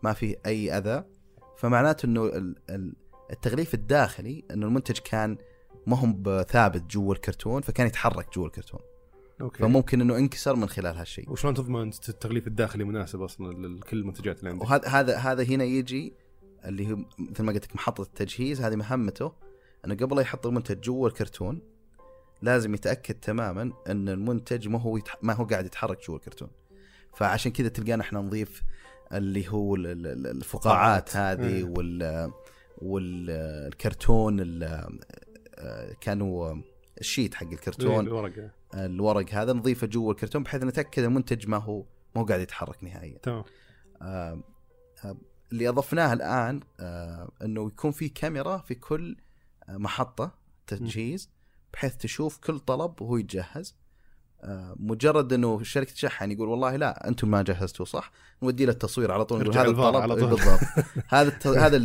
ما فيه اي اذى، فمعناته انه التغليف الداخلي انه المنتج كان ما هو ثابت جوا الكرتون، فكان يتحرك جوا الكرتون. أوكي. فممكن انه انكسر من خلال هالشيء. وشلون تضمن التغليف الداخلي مناسب اصلا لكل المنتجات اللي عندك؟ وهذا هذا هذا هنا يجي اللي هو مثل ما قلت لك محطة التجهيز، هذه مهمته انه قبل لا يحط المنتج جوا الكرتون لازم يتأكد تماما أن المنتج ما هو يتح... ما هو قاعد يتحرك جوا الكرتون. فعشان كذا تلقانا احنا نضيف اللي هو الفقاعات هذه وال... والكرتون ال... كانوا الشيت حق الكرتون، الورق. الورق هذا نضيفه جوا الكرتون بحيث نتأكد المنتج ما هو ما هو قاعد يتحرك نهائيا. تمام. آه... اللي أضفناه الآن آه... أنه يكون في كاميرا في كل محطة تجهيز، م. بحيث تشوف كل طلب وهو يتجهز. مجرد انه شركه شحن يقول والله لا انتم ما جهزتوا صح، نودي له التصوير على طول، هذا الطلب بالضبط هذا هذا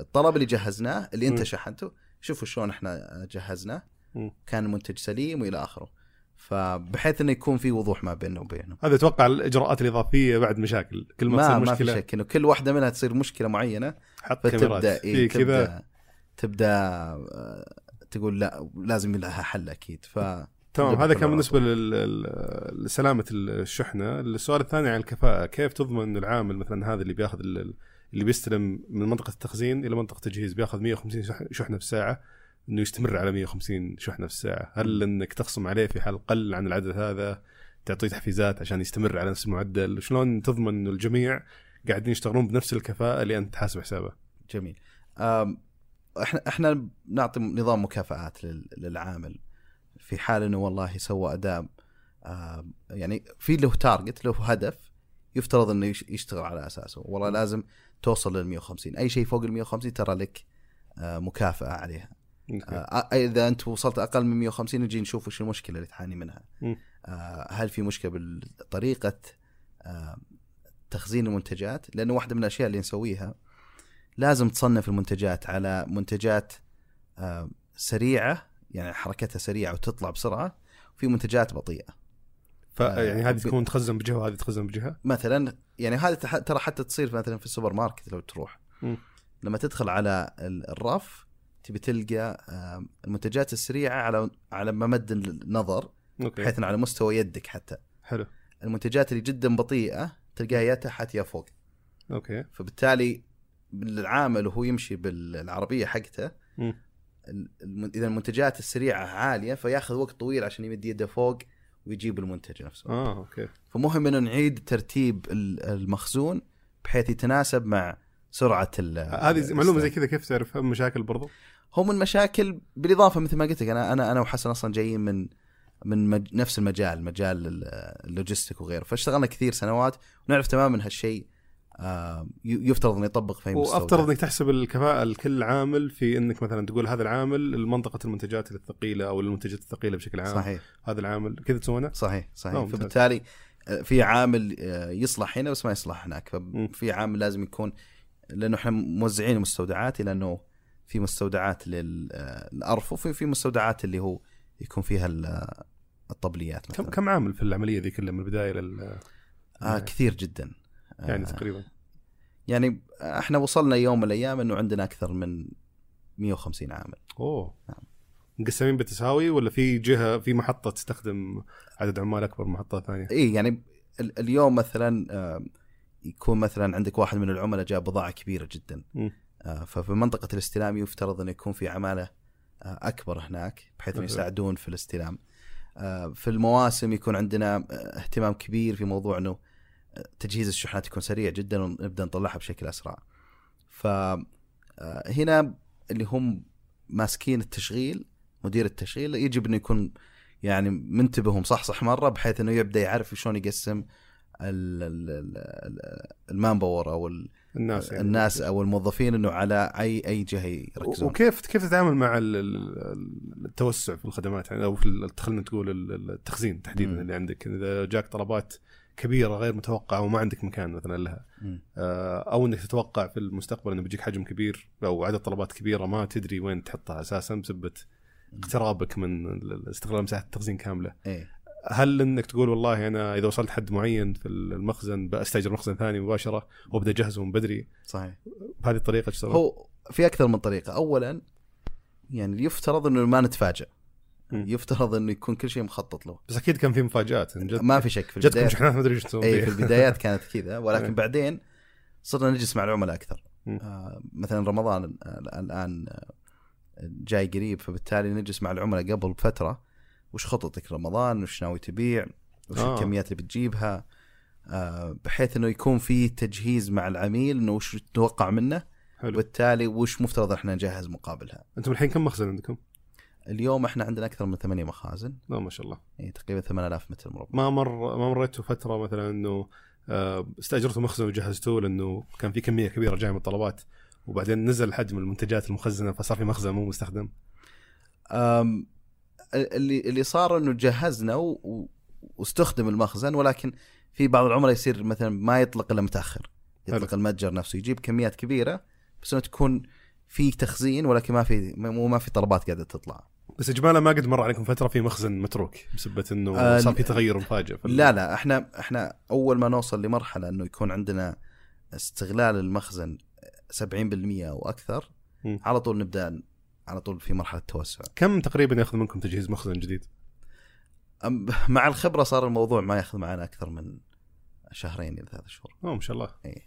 الطلب اللي جهزناه اللي انت شحنته، شوفوا شلون احنا جهزناه، كان المنتج سليم والى اخره، فبحيث انه يكون في وضوح ما بينه وبينه. هذا اتوقع الاجراءات الاضافيه بعد مشاكل، كل ما تصير مشكله ما في شك انه كل واحده منها تصير مشكله معينه فتبدا إيه تبدا, تبدأ تقول لا لازم لها حل اكيد. ف تمام. هذا كان بالنسبه لسلامه الشحنه. السؤال الثاني عن الكفاءه، كيف تضمن ان العامل مثلا هذا اللي بياخذ اللي بيستلم من منطقه التخزين الى منطقه التجهيز بياخذ مية وخمسين شحنه في الساعه، انه يستمر على مية وخمسين شحنه في الساعه؟ هل انك تخصم عليه في حال قل عن العدد هذا، تعطيه تحفيزات عشان يستمر على نفس المعدل؟ شلون تضمن انه الجميع قاعدين يشتغلون بنفس الكفاءه اللي انت حاسب حسابه؟ جميل. احنا احنا نعطي نظام مكافآت للعامل في حال انه والله سوى اداء آه يعني في له تارجت، له هدف يفترض انه يشتغل على اساسه، والله لازم توصل لل مية وخمسين، اي شيء فوق ال مية وخمسين ترى لك آه مكافأة عليها. آه اذا انت وصلت اقل من مية وخمسين نجي نشوف وش المشكله اللي تعاني منها، آه هل في مشكله بالطريقه آه تخزين المنتجات، لانه واحده من الاشياء اللي نسويها لازم تصنف المنتجات على منتجات سريعة يعني حركتها سريعة وتطلع بسرعة، وفي منتجات بطيئة. فيعني هذه تكون تخزن بجهة وهذه تخزن بجهة مثلا، يعني هذه ترى حتى تصير مثلا في السوبر ماركت لو تروح، م. لما تدخل على الرف تبي تلقى المنتجات السريعه على على ممد النظر بحيث على مستوى يدك حتى. حلو. المنتجات اللي جدا بطيئه تلقاها يا تحت يا فوق. اوكي. فبالتالي العامل وهو يمشي بالعربيه حقته اذا المنتجات السريعه عاليه فياخذ وقت طويل عشان يمد يده فوق ويجيب المنتج نفسه. اه اوكي. فمهم انه نعيد ترتيب المخزون بحيث يتناسب مع سرعه ال هذه معلومه زي كذا. كيف تعرف هم مشاكل برضه؟ هم المشاكل بالاضافه مثل ما قلت لك انا انا انا وحسن اصلا جايين من من مج... نفس المجال مجال اللوجستيك وغيره، فاشتغلنا كثير سنوات ونعرف تماما هالشيء يفترض انه يطبق في مستوى. وافترض انك تحسب الكفاءه لكل عامل في انك مثلا تقول هذا العامل المنطقه المنتجات الثقيله او المنتجات الثقيله بشكل عام. صحيح. هذا العامل كذا تسوونه. صحيح صحيح. فبالتالي في عامل يصلح هنا بس ما يصلح هناك، ففي عامل لازم يكون، لانه احنا موزعين مستودعات، لانه في مستودعات للارفف وفي مستودعات اللي هو يكون فيها الطبليات مثلا. كم عامل في العمليه ذي كلها من البدايه لل آه كثير جدا يعني تقريبا. آه يعني احنا وصلنا يوم من الايام انه عندنا اكثر من مية وخمسين عامل. اوه نعم. مقسمين بالتساوي ولا في جهه في محطه تستخدم عدد عمال اكبر محطه ثانيه؟ اي يعني ال- اليوم مثلا آه يكون مثلا عندك واحد من العملاء جاب بضاعه كبيره جدا، آه ففي منطقه الاستلام يفترض ان يكون في عماله آه اكبر هناك بحيث أوكي. يساعدون في الاستلام. آه في المواسم يكون عندنا آه اهتمام كبير في موضوع انه تجهيز الشحنات يكون سريع جدا ونبدا نطلعها بشكل اسرع. فهنا اللي هم ماسكين التشغيل، مدير التشغيل يجب انه يكون يعني منتبههم صح صح مره بحيث انه يبدا يعرف شلون يقسم المانباور او الناس, يعني الناس او الموظفين انه على اي اي جهه يركزون، وكيف كيف تتعامل مع التوسع في الخدمات يعني او في خلينا نقول التخزين تحديدا اللي عندك. اذا جاك طلبات كبيرة غير متوقعة وما عندك مكان مثلا لها، أو أنك تتوقع في المستقبل أنه بيجيك حجم كبير أو عدد طلبات كبيرة ما تدري وين تحطها أساسا بسبب اقترابك من استغلال مساحة التخزين كاملة. إيه؟ هل أنك تقول والله أنا إذا وصلت حد معين في المخزن بأستأجر مخزن ثاني مباشرة وأبدأ أجهزه من بدري؟ صحيح. بهذه الطريقة تشتغل؟ هو في أكثر من طريقة. أولا يعني يفترض أنه ما نتفاجأ، يفترض انه يكون كل شيء مخطط له، بس اكيد كان في مفاجآت. ما في شك في البدايات جتكم شحنات ما ادري ايش تسوون. اي في البدايات كانت كذا، ولكن بعدين صرنا نجلس مع العملاء اكثر. آه مثلا رمضان الان جاي قريب، فبالتالي نجلس مع العملاء قبل بفتره، وش خططك رمضان، وش ناوي تبيع، وش آه. الكميات اللي بتجيبها، آه بحيث انه يكون في تجهيز مع العميل انه وش تتوقع منه. حلو. وبالتالي وش مفترض احنا نجهز مقابلها. انتم الحين كم مخزن عندكم؟ اليوم احنا عندنا اكثر من ثمانية مخازن. لا ما شاء الله. اي تقريبا ثمانية آلاف متر مربع. ما مر ما مريت فتره مثلا انه استاجرت مخزن وجهزته لانه كان في كميه كبيره جايه من الطلبات وبعدين نزل حجم المنتجات المخزنه فصار في مخزن مو مستخدم؟ أم اللي اللي صار انه جهزنا و... واستخدم المخزن، ولكن في بعض العملاء يصير مثلا ما يطلق الا متاخر، يطلق هل. المتجر نفسه يجيب كميات كبيره بس انه تكون في تخزين ولكن ما في مو ما في طلبات قاعده تطلع. بس اجمالا ما قد مر عليكم فتره في مخزن متروك بسبب انه آه صار في تغير مفاجئ؟ لا لا احنا احنا اول ما نوصل لمرحله انه يكون عندنا استغلال المخزن سبعين بالمية او اكثر م. على طول نبدا على طول في مرحله توسع. كم تقريبا ياخذ منكم تجهيز مخزن جديد؟ مع الخبره صار الموضوع ما ياخذ معنا اكثر من شهرين الى ثلاثة شهور. ما شاء الله. اي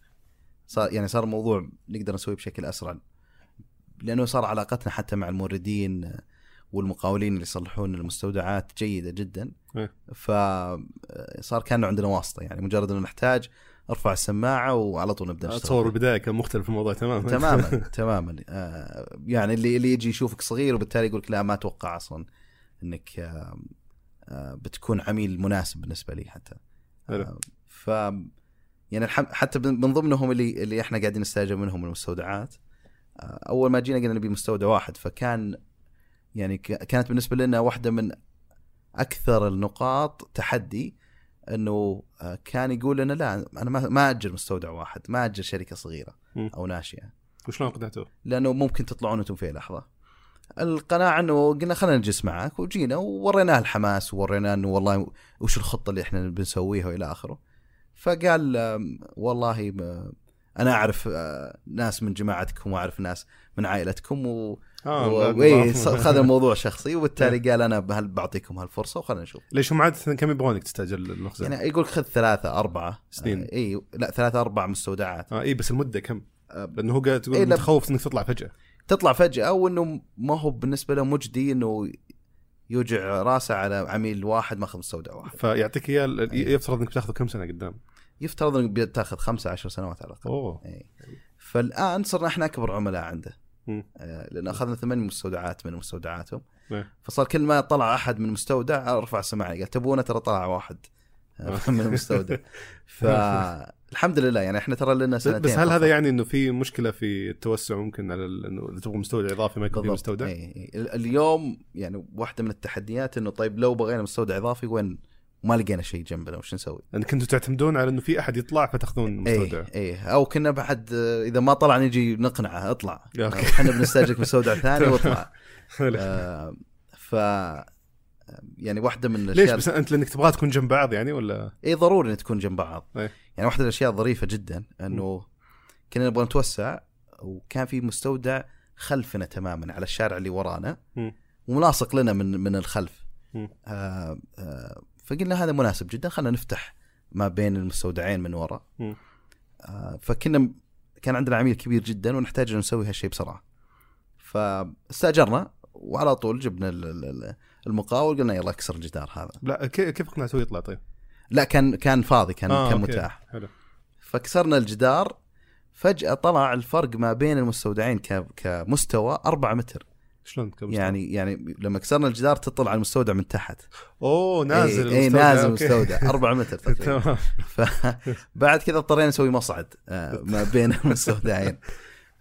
صار يعني صار الموضوع نقدر نسويه بشكل اسرع لانه صار علاقتنا حتى مع الموردين والمقاولين اللي يصلحون المستودعات جيدة جدا. إيه؟ فصار كأنه عندنا واسطة، يعني مجرد أنه نحتاج أرفع السماعة وعلى طول نبدأ نشتغل. أتصور البداية كان مختلف الموضوع تماما. تماما تماما. آه يعني اللي اللي يجي يشوفك صغير وبالتالي يقولك لا ما أتوقع أصلا أنك آه آه بتكون عميل مناسب بالنسبة لي حتى. آه ف يعني حتى من ضمنهم اللي اللي إحنا قاعدين نستأجر منهم المستودعات، آه أول ما جينا قلنا نبي مستودع واحد، فكان يعني كانت بالنسبة لنا واحدة من أكثر النقاط تحدي أنه كان يقول لنا لا أنا ما أجر مستودع واحد، ما أجر شركة صغيرة أو ناشئة. وشلون قنعته؟ لأنه ممكن تطلعون أنتم في لحظة. القناعة أنه قلنا خلينا نجلس معك، وجينا ووريناه الحماس ووريناه أنه والله وش الخطة اللي إحنا بنسويها وإلى آخره. فقال والله أنا أعرف ناس من جماعتكم وأعرف ناس من عائلتكم و خذ الموضوع شخصي وبالتالي قال أنا هل بعطيكم هالفرصة وخلنا نشوف. ليش هم عاد كم يبغونك تستأجر المخزن؟ يعني يقولك خذ ثلاثة أربعة سنين. آه إيه لا ثلاثة أربعة مستودعات. آه إيه بس المدة كم؟ لأنه هو قاعد تقول متخوف إنك تطلع فجأة. تطلع فجأة أو إنه ما هو بالنسبة له مجدي إنه يوجع راسه على عميل واحد ما خمس سوداء واحد. فيعطيك إياه يفترض إنك بتاخذه كم سنة قدام؟ يفترض إنك بتاخذ خمسة عشر سنوات على الأقل. أوه. إيه. فالآن صرنا إحنا أكبر عملاء عنده. آه لأن أخذنا ثمان مستودعات من مستودعاتهم. فصار كل ما طلع أحد من مستودع أرفع سماعي قال تبونا ترى طلع واحد من المستودع. فالحمد لله يعني إحنا ترى لنا سنتين. بس هل هذا يعني إنه في مشكلة في التوسع ممكن على إنه إذا تبغى مستودع إضافي ما يكون في مستودع؟ ايه. اليوم يعني واحدة من التحديات إنه طيب لو بغينا مستودع إضافي وين ما لقينا شيء جنبنا وش نسوي؟ أن كنتوا تعتمدون على إنه في أحد يطلع فتأخذون مستودع. إيه إيه أو كنا بعد إذا ما طلع نجي نقنعه اطلع. إحنا بنستأجرك مستودع ثاني واطلع. آه ف. يعني واحدة من الأشياء. ليش بس أنت لأنك تبغى تكون جنب بعض يعني ولا؟ إيه ضروري إن تكون جنب بعض. إيه؟ يعني واحدة من الأشياء الظريفة جدا إنه كنا نبغى نتوسع وكان في مستودع خلفنا تماما على الشارع اللي ورانا م. وملاصق لنا من من الخلف. آه آه فقلنا هذا مناسب جدا خلنا نفتح ما بين المستودعين من وراء. آه فكنا كان عندنا عميل كبير جدا ونحتاج إنه نسوي هالشيء بسرعة. فاستأجرنا وعلى طول جبنا ال المقاول قلنا يلا اكسر الجدار هذا. لا كيف قنعته يطلع؟ طيب لا كان كان فاضي كان آه كان متاح. حلو. فكسرنا الجدار فجأة طلع الفرق ما بين المستودعين كمستوى أربعة متر. شلون كمستوى؟ يعني يعني لما كسرنا الجدار تطلع على المستودع من تحت. أوه نازل. إيه, إيه نازل المستودع أربعة متر تقريبا. فبعد كذا اضطرينا نسوي مصعد ما بين المستودعين.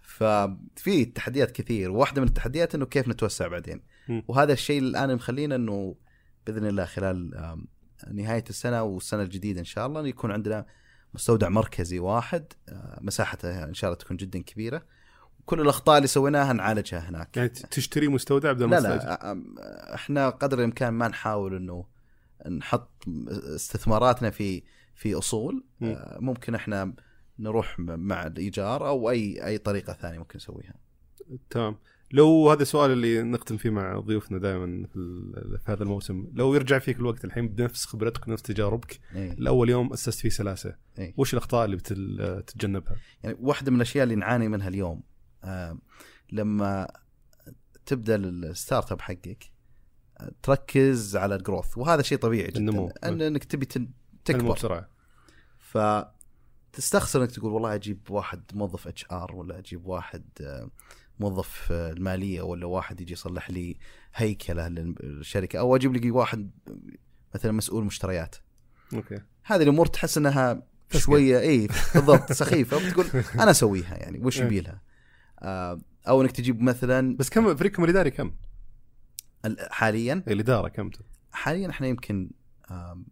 ففي تحديات كثير واحدة من التحديات إنه كيف نتوسع بعدين م. وهذا الشيء الآن مخلينا إنه بإذن الله خلال نهاية السنة والسنة الجديدة إن شاء الله يكون عندنا مستودع مركزي واحد مساحته إن شاء الله تكون جدا كبيرة وكل الأخطاء اللي سويناها نعالجها هناك. يعني تشتري مستودع بدل مستودع؟ لا لا إحنا قدر الإمكان ما نحاول إنه نحط استثماراتنا في في أصول م. ممكن إحنا نروح مع الإيجار أو أي أي طريقة ثانية ممكن نسويها. تمام. لو هذا السؤال اللي نختم فيه مع ضيوفنا دائما في هذا الموسم، لو يرجع فيك الوقت الحين بنفس خبرتك ونفس تجاربك إيه؟ الأول يوم أسست فيه سلاسة إيه؟ وش الأخطاء اللي بتتجنبها؟ يعني واحدة من الأشياء اللي نعاني منها اليوم آه لما تبدأ الستارت اب حقك آه تركز على الجروث وهذا شيء طبيعي جدا النمو. أنك تبي تكبر بسرعة ف تستخسر انك تقول والله اجيب واحد موظف اتش ار ولا اجيب واحد موظف الماليه ولا واحد يجي يصلح لي هيكله للشركه او اجيب لي واحد مثلا مسؤول مشتريات. اوكي هذه الامور تحس انها شويه اي بالضبط سخيفه وتقول انا اسويها يعني وش بيلها. او انك تجيب مثلا بس كم فريقكم الاداري كم حاليا؟ الاداره كم حاليا؟ احنا يمكن ما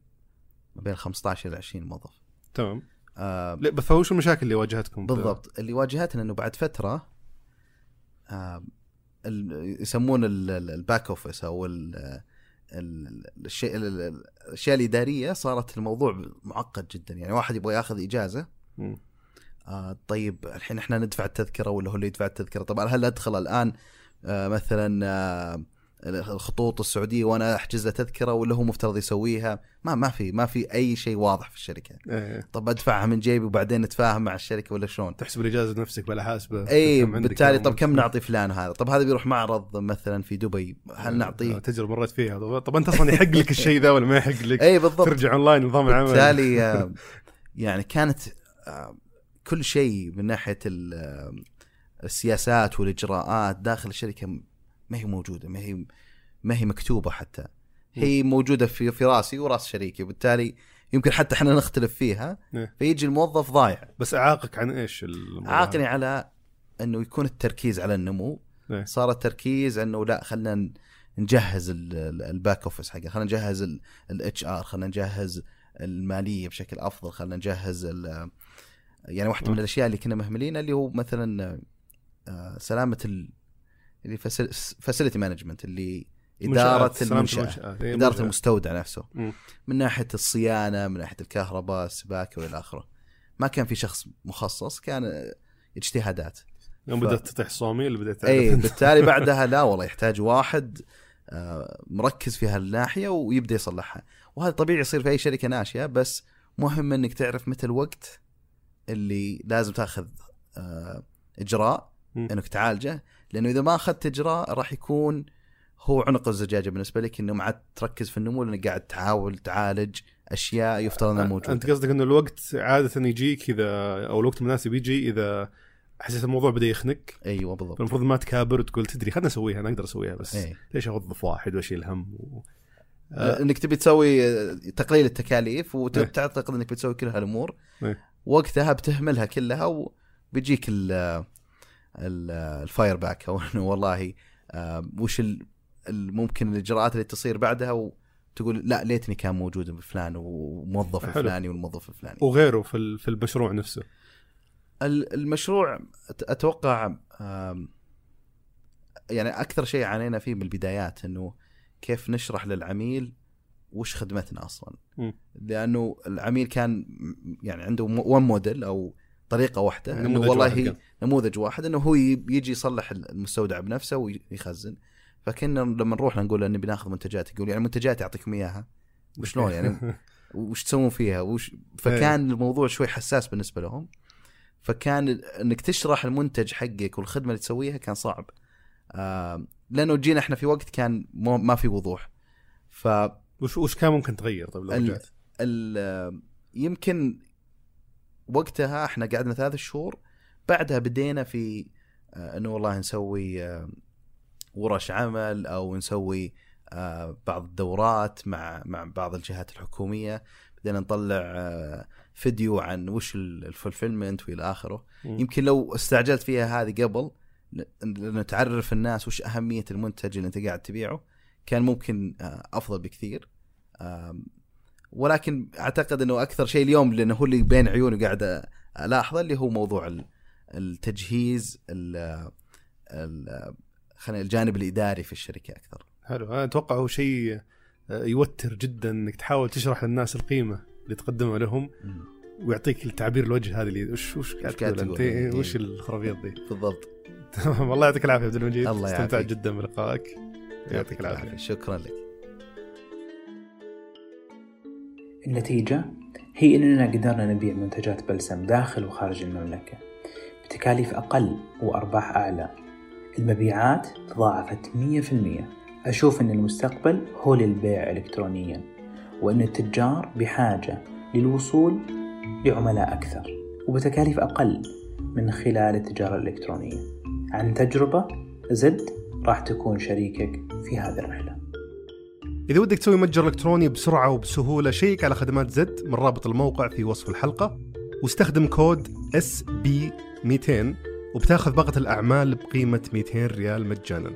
بين خمسة عشر الى عشرين موظف. تمام. آه لا بس وش المشاكل اللي واجهتكم بالضبط؟ اللي واجهتنا انه بعد فتره آه يسمون الباك اوفيس او الشيء الاشياء الاداريه صارت الموضوع معقد جدا. يعني واحد يبغى ياخذ اجازه آه طيب الحين احنا ندفع التذكره ولا هو اللي يدفع التذكره؟ طبعا هل ادخل الان آه مثلا آه الخطوط السعوديه وانا احجز له تذكره ولا هو مفترض يسويها؟ ما ما في ما في اي شيء واضح في الشركه. أيه. طب ادفعها من جيبي وبعدين نتفاهم مع الشركه ولا شلون؟ تحسب الاجازه نفسك ولا حاسبه؟ اي بالتالي طب كم نعطي فلان هذا؟ طب هذا بيروح معرض مثلا في دبي هل نعطيه؟ تجربه مرت فيها. طب انت اصلا يحق لك الشيء ذا ولا ما يحق لك؟ اي بالضبط ترجع اونلاين نظام العمل. بالتالي يعني كانت كل شيء من ناحيه السياسات والاجراءات داخل الشركه ما هي موجودة ما هي ما هي مكتوبة حتى هي موجودة في في راسي وراس شريكي وبالتالي يمكن حتى احنا نختلف فيها فيجي الموظف ضايع. بس أعاقك عن إيش؟ أعاقني على إنه يكون التركيز على النمو صار التركيز إنه لا خلنا نجهز الباك أوفيس حقه خلنا نجهز ال إتش آر خلنا نجهز المالية بشكل أفضل خلنا نجهز يعني واحدة من الأشياء اللي كنا مهملينها اللي هو مثلا سلامة ال اللي فاسيلتي مانجمنت اللي إدارة المنشأة إدارة المستودع نفسه م. من ناحية الصيانة من ناحية الكهرباء السباكة والآخرة ما كان في شخص مخصص كان اجتهادات يوم ف... بدأت تطيح صومي اللي بدأت أعرف أي بالتالي بعدها لا والله يحتاج واحد مركز في هالناحية ويبدأ يصلحها، وهذا طبيعي يصير في أي شركة ناشئة، بس مهم أنك تعرف متى الوقت اللي لازم تأخذ إجراء أنك تعالجه، لأنه إذا ما أخذت إجراء راح يكون هو عنق الزجاجة بالنسبة لك، أنه ما تركز في النمو لأنك قاعد تحاول تعالج أشياء يفترض أنها موجودة. أنت قصدك أنه الوقت عادة يجيك إذا، أو الوقت المناسب يجي إذا حسيت الموضوع بدأ يخنق. أيوة بالضبط. المفروض ما تكابر وتقول تدري خلنا نسويها أنا أقدر أسويها، بس أي. ليش أوظف واحد وأشيل الهم و... آه. إنك تبي تسوي تقليل التكاليف وتعتقد إنك بتسوي كل هالأمور، وقتها بتهملها كلها وبيجيك ال الفاير باك، أو إنه والله آه وش الممكن الإجراءات اللي تصير بعدها، و تقول لا ليتني كان موجود بفلان وموظف فلاني والموظف الفلاني وغيره في في المشروع نفسه. المشروع أتوقع يعني أكثر شيء علينا فيه بالبدايات أنه كيف نشرح للعميل وش خدمتنا أصلا، م. لأنه العميل كان يعني عنده وان موديل أو طريقة واحدة، إنه والله نموذج واحد أنه هو يجي يصلح المستودع بنفسه ويخزن. فكنا لما نروح نقول أنه بناخذ منتجات يقول يعني منتجات يعطيكم إياها وشلون يعني وش تسوون فيها وش، فكان الموضوع شوي حساس بالنسبة لهم، فكان أنك تشرح المنتج حقك والخدمة اللي تسويها كان صعب، آه لأنه جينا إحنا في وقت كان ما في وضوح. ف وش وش كان ممكن تغير؟ طيب لو رجعت ال... يمكن وقتها إحنا قعدنا ثلاث شهور، بعدها بدينا في آه أنه والله نسوي آه ورش عمل أو نسوي آه بعض الدورات مع مع بعض الجهات الحكومية، بدنا نطلع آه فيديو عن وش الفولفيلمنت وإلى آخره. م. يمكن لو استعجلت فيها هذه قبل لأنه تعرف الناس وش أهمية المنتج اللي أنت قاعد تبيعه كان ممكن آه أفضل بكثير، آه ولكن أعتقد أنه أكثر شيء اليوم لأنه هو اللي بين عيوني قاعد ألاحظه اللي هو موضوع التجهيز ال خلينا الجانب الإداري في الشركة أكثر. حلو، أنا أتوقع هو شيء يوتر جدا إنك تحاول تشرح للناس القيمة اللي تقدمها لهم، م. ويعطيك التعبير الوجه هذا اللي وش وش قاعد تقول وش الخرابيط دي بالضبط. تمام، والله يعطيك العافية عبد المجيد، استمتعت جدا بلقائك. يعطيك العافية، شكرا لك. النتيجة هي أننا قدرنا نبيع منتجات بلسم داخل وخارج المملكة بتكاليف أقل وأرباح أعلى، المبيعات تضاعفت مية بالمية. أشوف أن المستقبل هو للبيع إلكترونيا، وأن التجار بحاجة للوصول لعملاء أكثر وبتكاليف أقل من خلال التجارة الإلكترونية. عن تجربة، زد راح تكون شريكك في هذه الرحلة. إذا ودك تسوي متجر إلكتروني بسرعة وبسهولة، شيك على خدمات زد من رابط الموقع في وصف الحلقة، واستخدم كود إس بي مئتين وبتاخذ باقة الأعمال بقيمة مئتين ريال مجانا.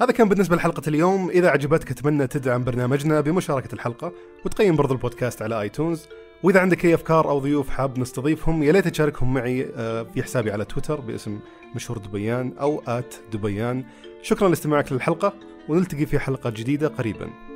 هذا كان بالنسبة لحلقة اليوم. إذا عجبتك أتمنى تدعم برنامجنا بمشاركة الحلقة وتقيم برضو البودكاست على آيتونز، وإذا عندك أي أفكار أو ضيوف حاب نستضيفهم يا ليت تشاركهم معي في حسابي على تويتر باسم مشهور دبيان أو آت دبيان. شكرا لاستماعك للحلقة، ونلتقي في حلقة جديدة قريبا.